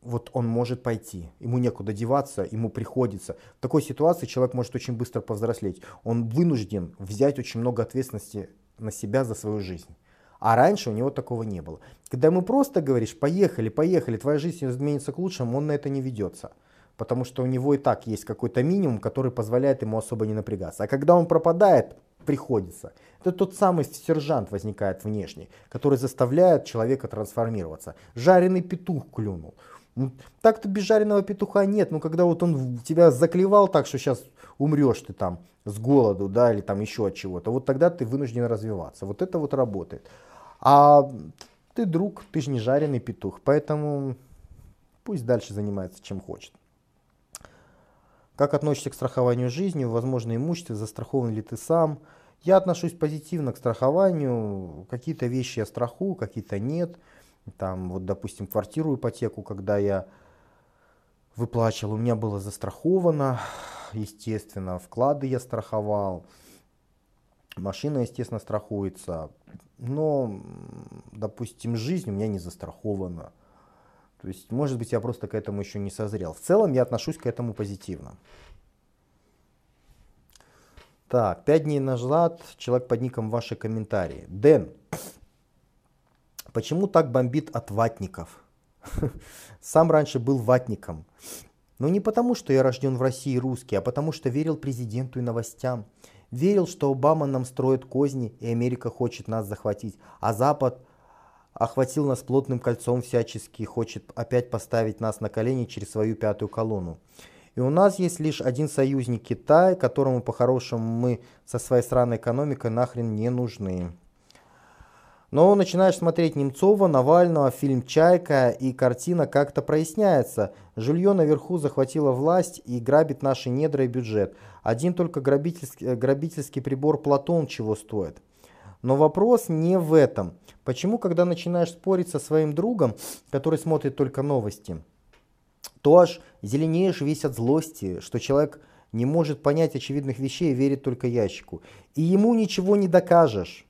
вот он может пойти, ему некуда деваться, ему приходится. В такой ситуации человек может очень быстро повзрослеть. Он вынужден взять очень много ответственности на себя за свою жизнь. А раньше у него такого не было. Когда ему просто говоришь, поехали, поехали, твоя жизнь изменится к лучшему, он на это не ведется. Потому что у него и так есть какой-то минимум, который позволяет ему особо не напрягаться. А когда он пропадает, приходится. Это тот самый сержант возникает внешний, который заставляет человека трансформироваться. Жареный петух клюнул. Так-то без жареного петуха нет, но когда вот он тебя заклевал так, что сейчас умрешь ты там с голоду, да, или там еще от чего-то, вот тогда ты вынужден развиваться. Вот это вот работает. А ты друг, ты же не жареный петух, поэтому пусть дальше занимается чем хочет. Как относишься к страхованию жизни, возможно, имущество, застрахован ли ты сам? Я отношусь позитивно к страхованию, какие-то вещи я страхую, какие-то нет. Там, вот, допустим, квартиру, ипотеку, когда я выплачивал, у меня было застраховано, естественно, вклады я страховал, машина, естественно, страхуется, но, допустим, жизнь у меня не застрахована. То есть, может быть, я просто к этому еще не созрел. В целом, я отношусь к этому позитивно. Так, пять дней назад человек под ником «Ваши комментарии». Дэн. Почему так бомбит от ватников? Сам раньше был ватником. Но не потому, что я рожден в России русский, а потому, что верил президенту и новостям. Верил, что Обама нам строит козни, и Америка хочет нас захватить. А Запад охватил нас плотным кольцом всячески, хочет опять поставить нас на колени через свою пятую колонну. И у нас есть лишь один союзник — Китай, которому по-хорошему мы со своей сраной экономикой нахрен не нужны. Но начинаешь смотреть Немцова, Навального, фильм «Чайка», и картина как-то проясняется. Жулье наверху захватило власть и грабит наши недра и бюджет. Один только грабительский, грабительский прибор Платон чего стоит. Но вопрос не в этом. Почему, когда начинаешь спорить со своим другом, который смотрит только новости, то аж зеленеешь весь от злости, что человек не может понять очевидных вещей и верит только ящику. И ему ничего не докажешь.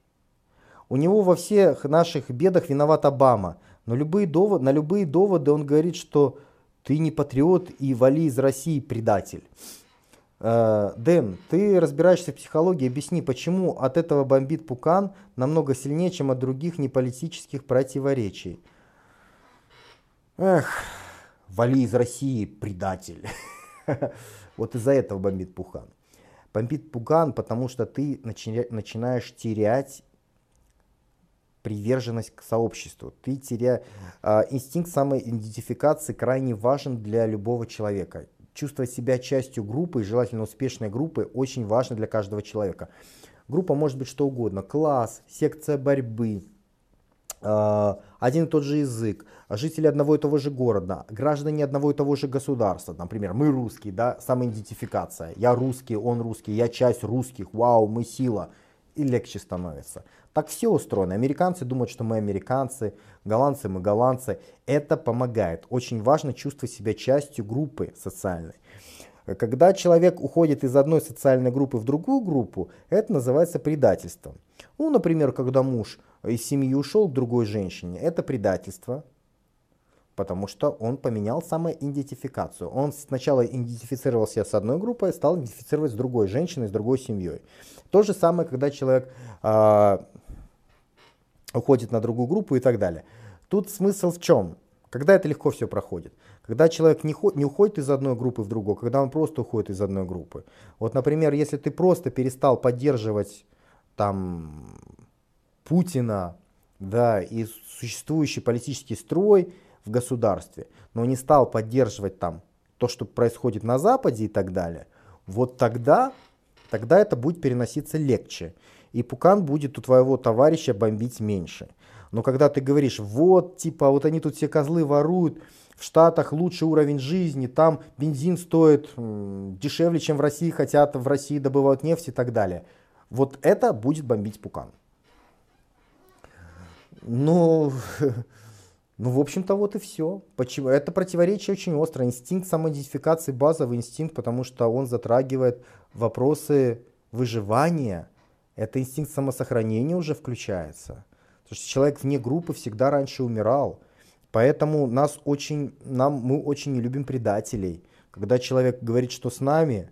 У него во всех наших бедах виноват Обама, но любые доводы, на любые доводы он говорит, что ты не патриот и вали из России, предатель. Э, Дэн, ты разбираешься в психологии, объясни, почему от этого бомбит пукан намного сильнее, чем от других неполитических противоречий. Эх, вали из России, предатель. Вот из-за этого бомбит пукан. Бомбит пукан, потому что ты начинаешь терять приверженность к сообществу. Ты теря... э, инстинкт самоидентификации крайне важен для любого человека. Чувствовать себя частью группы, желательно успешной группы, очень важно для каждого человека. Группа может быть что угодно. Класс, секция борьбы, э, один и тот же язык, жители одного и того же города, граждане одного и того же государства. Например, мы русские, да, самоидентификация. Я русский, он русский, я часть русских, вау, мы сила. И легче становится. Так все устроено. Американцы думают, что мы американцы, голландцы мы голландцы. Это помогает. Очень важно чувствовать себя частью группы социальной. Когда человек уходит из одной социальной группы в другую группу, это называется предательством. Ну, например, когда муж из семьи ушел к другой женщине, это предательство. Потому что он поменял самоидентификацию. Он сначала идентифицировал себя с одной группой, стал идентифицировать с другой женщиной, с другой семьей. То же самое, когда человек э, уходит на другую группу и так далее. Тут смысл в чем? Когда это легко все проходит? Когда человек не, не уходит из одной группы в другую, когда он просто уходит из одной группы. Вот, например, если ты просто перестал поддерживать там Путина, да, и существующий политический строй в государстве, но не стал поддерживать там то, что происходит на Западе и так далее, вот тогда, тогда это будет переноситься легче. И пукан будет у твоего товарища бомбить меньше. Но когда ты говоришь, вот типа вот они тут все козлы воруют, в Штатах лучший уровень жизни, там бензин стоит м, дешевле, чем в России, хотя в России добывают нефть и так далее. Вот это будет бомбить пукан. Ну, ну, в общем-то, вот и все. Почему? Это противоречие очень острое. Инстинкт самоидентификации — базовый инстинкт, потому что он затрагивает вопросы выживания. Это инстинкт самосохранения уже включается. Потому что человек вне группы всегда раньше умирал. Поэтому нас очень, нам, мы очень не любим предателей. Когда человек говорит, что с нами,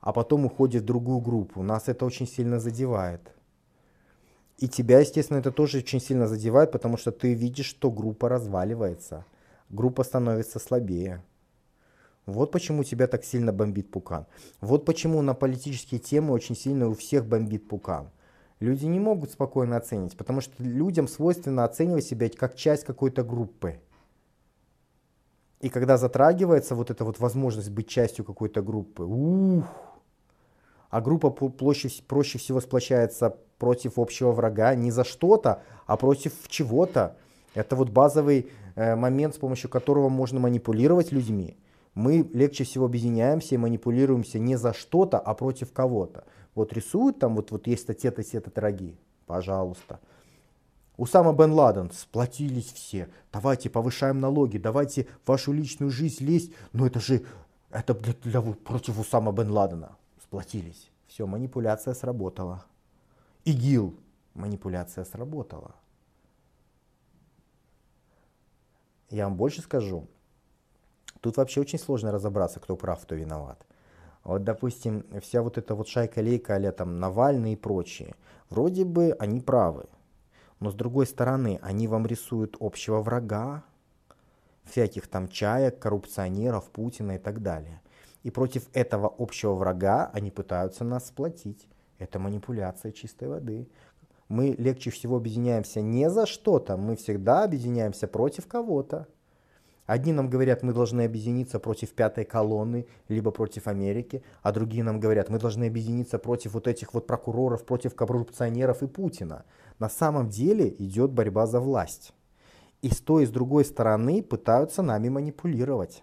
а потом уходит в другую группу, нас это очень сильно задевает. И тебя, естественно, это тоже очень сильно задевает, потому что ты видишь, что группа разваливается. Группа становится слабее. Вот почему тебя так сильно бомбит пукан. Вот почему на политические темы очень сильно у всех бомбит пукан. Люди не могут спокойно оценить, потому что людям свойственно оценивать себя как часть какой-то группы. И когда затрагивается вот эта вот возможность быть частью какой-то группы, ух, а группа площадь, проще всего сплочается против общего врага не за что-то, а против чего-то. Это вот базовый э, момент, с помощью которого можно манипулировать людьми. Мы легче всего объединяемся и манипулируемся не за что-то, а против кого-то. Вот рисуют там, вот, вот есть те-то, те-то пироги, пожалуйста. Усама бен Ладен, сплотились все, давайте повышаем налоги, давайте вашу личную жизнь лезть, но это же это для, для, против Усама бен Ладена. Сплотились, все, манипуляция сработала. ИГИЛ, манипуляция сработала. Я вам больше скажу, тут вообще очень сложно разобраться, кто прав, кто виноват. Вот, допустим, вся вот эта вот шайка-лейка, а-ля там Навальный и прочие, вроде бы они правы. Но с другой стороны, они вам рисуют общего врага, всяких там чаек, коррупционеров, Путина и так далее. И против этого общего врага они пытаются нас сплотить. Это манипуляция чистой воды. Мы легче всего объединяемся не за что-то, мы всегда объединяемся против кого-то. Одни нам говорят, мы должны объединиться против пятой колонны, либо против Америки, а другие нам говорят, мы должны объединиться против вот этих вот прокуроров, против коррупционеров и Путина. На самом деле идет борьба за власть. И с той и с другой стороны пытаются нами манипулировать.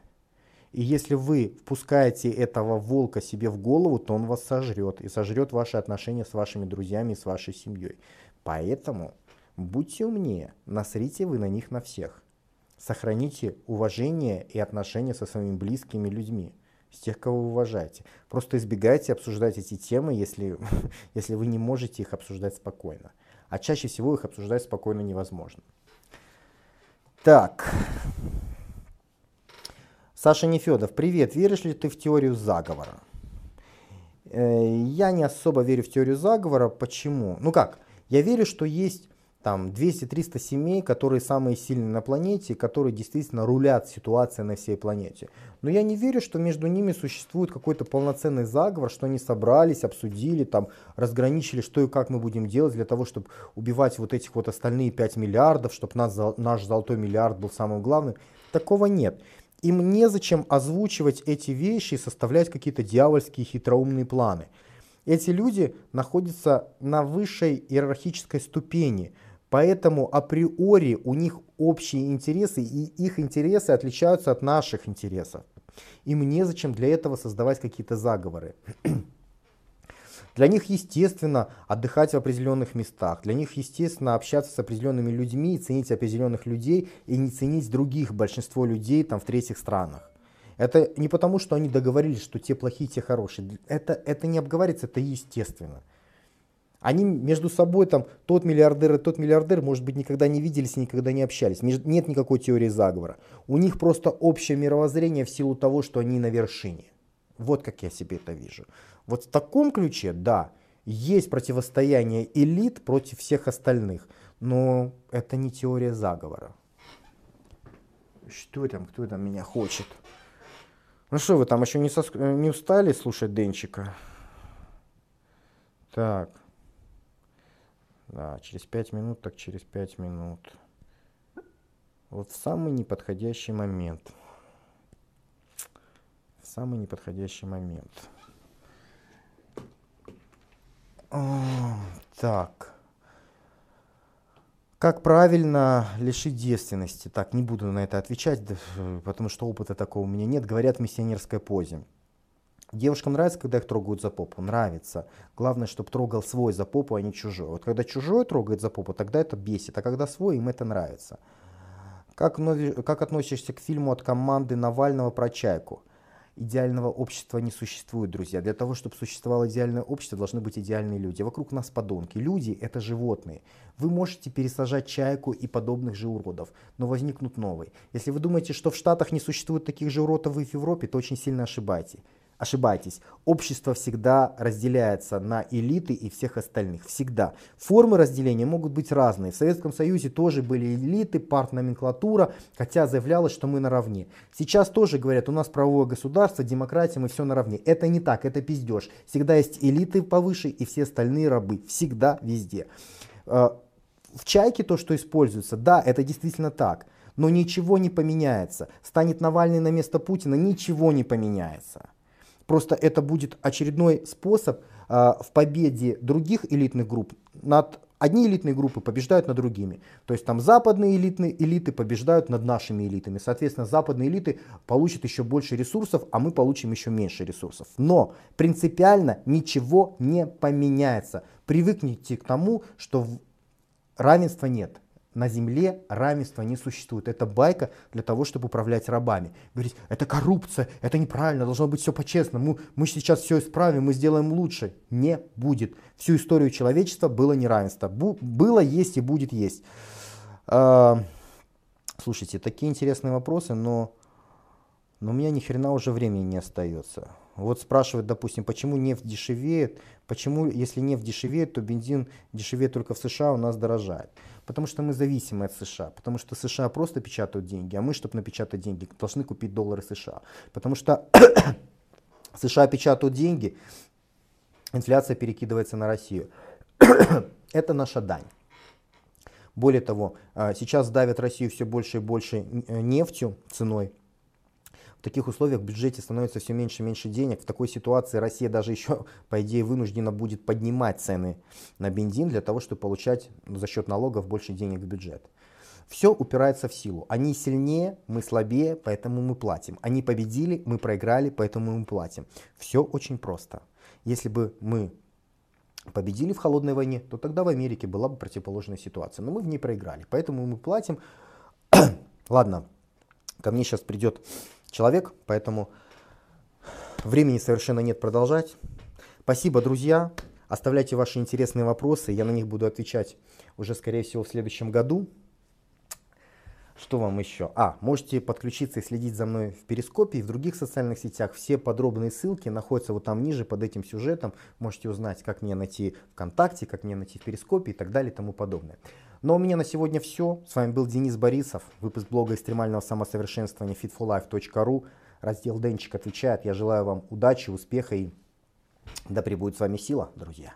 И если вы впускаете этого волка себе в голову, то он вас сожрет. И сожрет ваши отношения с вашими друзьями и с вашей семьей. Поэтому будьте умнее, насрите вы на них на всех. Сохраните уважение и отношения со своими близкими людьми, с тех, кого вы уважаете. Просто избегайте обсуждать эти темы, если, если вы не можете их обсуждать спокойно. А чаще всего их обсуждать спокойно невозможно. Так... Саша Нефедов, привет, веришь ли ты в теорию заговора? Я не особо верю в теорию заговора. Почему? Ну как, я верю, что есть там двести-триста семей, которые самые сильные на планете, которые действительно рулят ситуацией на всей планете. Но я не верю, что между ними существует какой-то полноценный заговор, что они собрались, обсудили, там, разграничили, что и как мы будем делать для того, чтобы убивать вот этих вот остальные пять миллиардов, чтобы нас, наш золотой миллиард был самым главным. Такого нет. Им незачем озвучивать эти вещи и составлять какие-то дьявольские хитроумные планы. Эти люди находятся на высшей иерархической ступени, поэтому априори у них общие интересы, и их интересы отличаются от наших интересов. Им незачем для этого создавать какие-то заговоры. Для них, естественно, отдыхать в определенных местах, для них, естественно, общаться с определенными людьми, ценить определенных людей и не ценить других, большинство людей там в третьих странах. Это не потому, что они договорились, что те плохие, те хорошие. Это, это не обговаривается, это естественно. Они между собой, там, тот миллиардер и тот миллиардер, может быть, никогда не виделись и никогда не общались. Нет никакой теории заговора. У них просто общее мировоззрение в силу того, что они на вершине. Вот как я себе это вижу. Вот в таком ключе, да, есть противостояние элит против всех остальных, но это не теория заговора. Что там, кто там меня хочет? Ну что, вы там еще не, соск... не устали слушать Денчика? Так, да, через пять минут, так через пять минут. Вот в самый неподходящий момент. В самый неподходящий момент. Так, как правильно лишить девственности? Так, не буду на это отвечать, потому что опыта такого у меня нет. Говорят в миссионерской позе. Девушкам нравится, когда их трогают за попу? Нравится. Главное, чтобы трогал свой за попу, а не чужой. Вот когда чужой трогает за попу, тогда это бесит, а когда свой, им это нравится. Как, как относишься к фильму от команды Навального про чайку? Идеального общества не существует, друзья. Для того, чтобы существовало идеальное общество, должны быть идеальные люди. Вокруг нас подонки. Люди — это животные. Вы можете пересажать чайку и подобных же уродов, но возникнут новые. Если вы думаете, что в Штатах не существует таких же уродов и в Европе, то очень сильно ошибаетесь. Ошибаетесь. Общество всегда разделяется на элиты и всех остальных. Всегда. Формы разделения могут быть разные. В Советском Союзе тоже были элиты, партноменклатура, хотя заявлялось, что мы наравне. Сейчас тоже говорят, у нас правовое государство, демократия, мы все наравне. Это не так, это пиздеж. Всегда есть элиты повыше и все остальные рабы. Всегда, везде. В чайке то, что используется, да, это действительно так. Но ничего не поменяется. Станет Навальный на место Путина, ничего не поменяется. Просто это будет очередной способ э, в победе других элитных групп. Над... Одни элитные группы побеждают над другими. То есть там западные элитные элиты побеждают над нашими элитами. Соответственно, западные элиты получат еще больше ресурсов, а мы получим еще меньше ресурсов. Но принципиально ничего не поменяется. Привыкните к тому, что равенства нет. На земле равенства не существует. Это байка для того, чтобы управлять рабами. Говорить, это коррупция, это неправильно, должно быть все по-честному, мы, мы сейчас все исправим, мы сделаем лучше. Не будет. Всю историю человечества было неравенство. Бу- было, есть и будет есть. А, слушайте, такие интересные вопросы, но, но у меня ни хрена уже времени не остается. Вот спрашивают, допустим, почему нефть дешевеет, почему, если нефть дешевеет, то бензин дешевеет только в США, у нас дорожает. Потому что мы зависимы от США, потому что США просто печатают деньги, а мы, чтобы напечатать деньги, должны купить доллары США. Потому что США печатают деньги, инфляция перекидывается на Россию. Это наша дань. Более того, сейчас давят Россию все больше и больше нефтью, ценой. В таких условиях в бюджете становится все меньше и меньше денег. В такой ситуации Россия даже еще, по идее, вынуждена будет поднимать цены на бензин для того, чтобы получать за счет налогов больше денег в бюджет. Все упирается в силу. Они сильнее, мы слабее, поэтому мы платим. Они победили, мы проиграли, поэтому мы платим. Все очень просто. Если бы мы победили в холодной войне, то тогда в Америке была бы противоположная ситуация. Но мы в ней проиграли, поэтому мы платим. Ладно, ко мне сейчас придет... человек, поэтому времени совершенно нет продолжать. Спасибо, друзья. Оставляйте ваши интересные вопросы. Я на них буду отвечать уже, скорее всего, в следующем году. Что вам еще? А, можете подключиться и следить за мной в Перископе и в других социальных сетях. Все подробные ссылки находятся вот там ниже, под этим сюжетом. Можете узнать, как меня найти ВКонтакте, как меня найти в Перископе и так далее и тому подобное. Но у меня на сегодня все. С вами был Денис Борисов, выпуск блога экстремального самосовершенствования фит фор лайф точка ру, раздел «Денчик отвечает». Я желаю вам удачи, успеха и да пребудет с вами сила, друзья.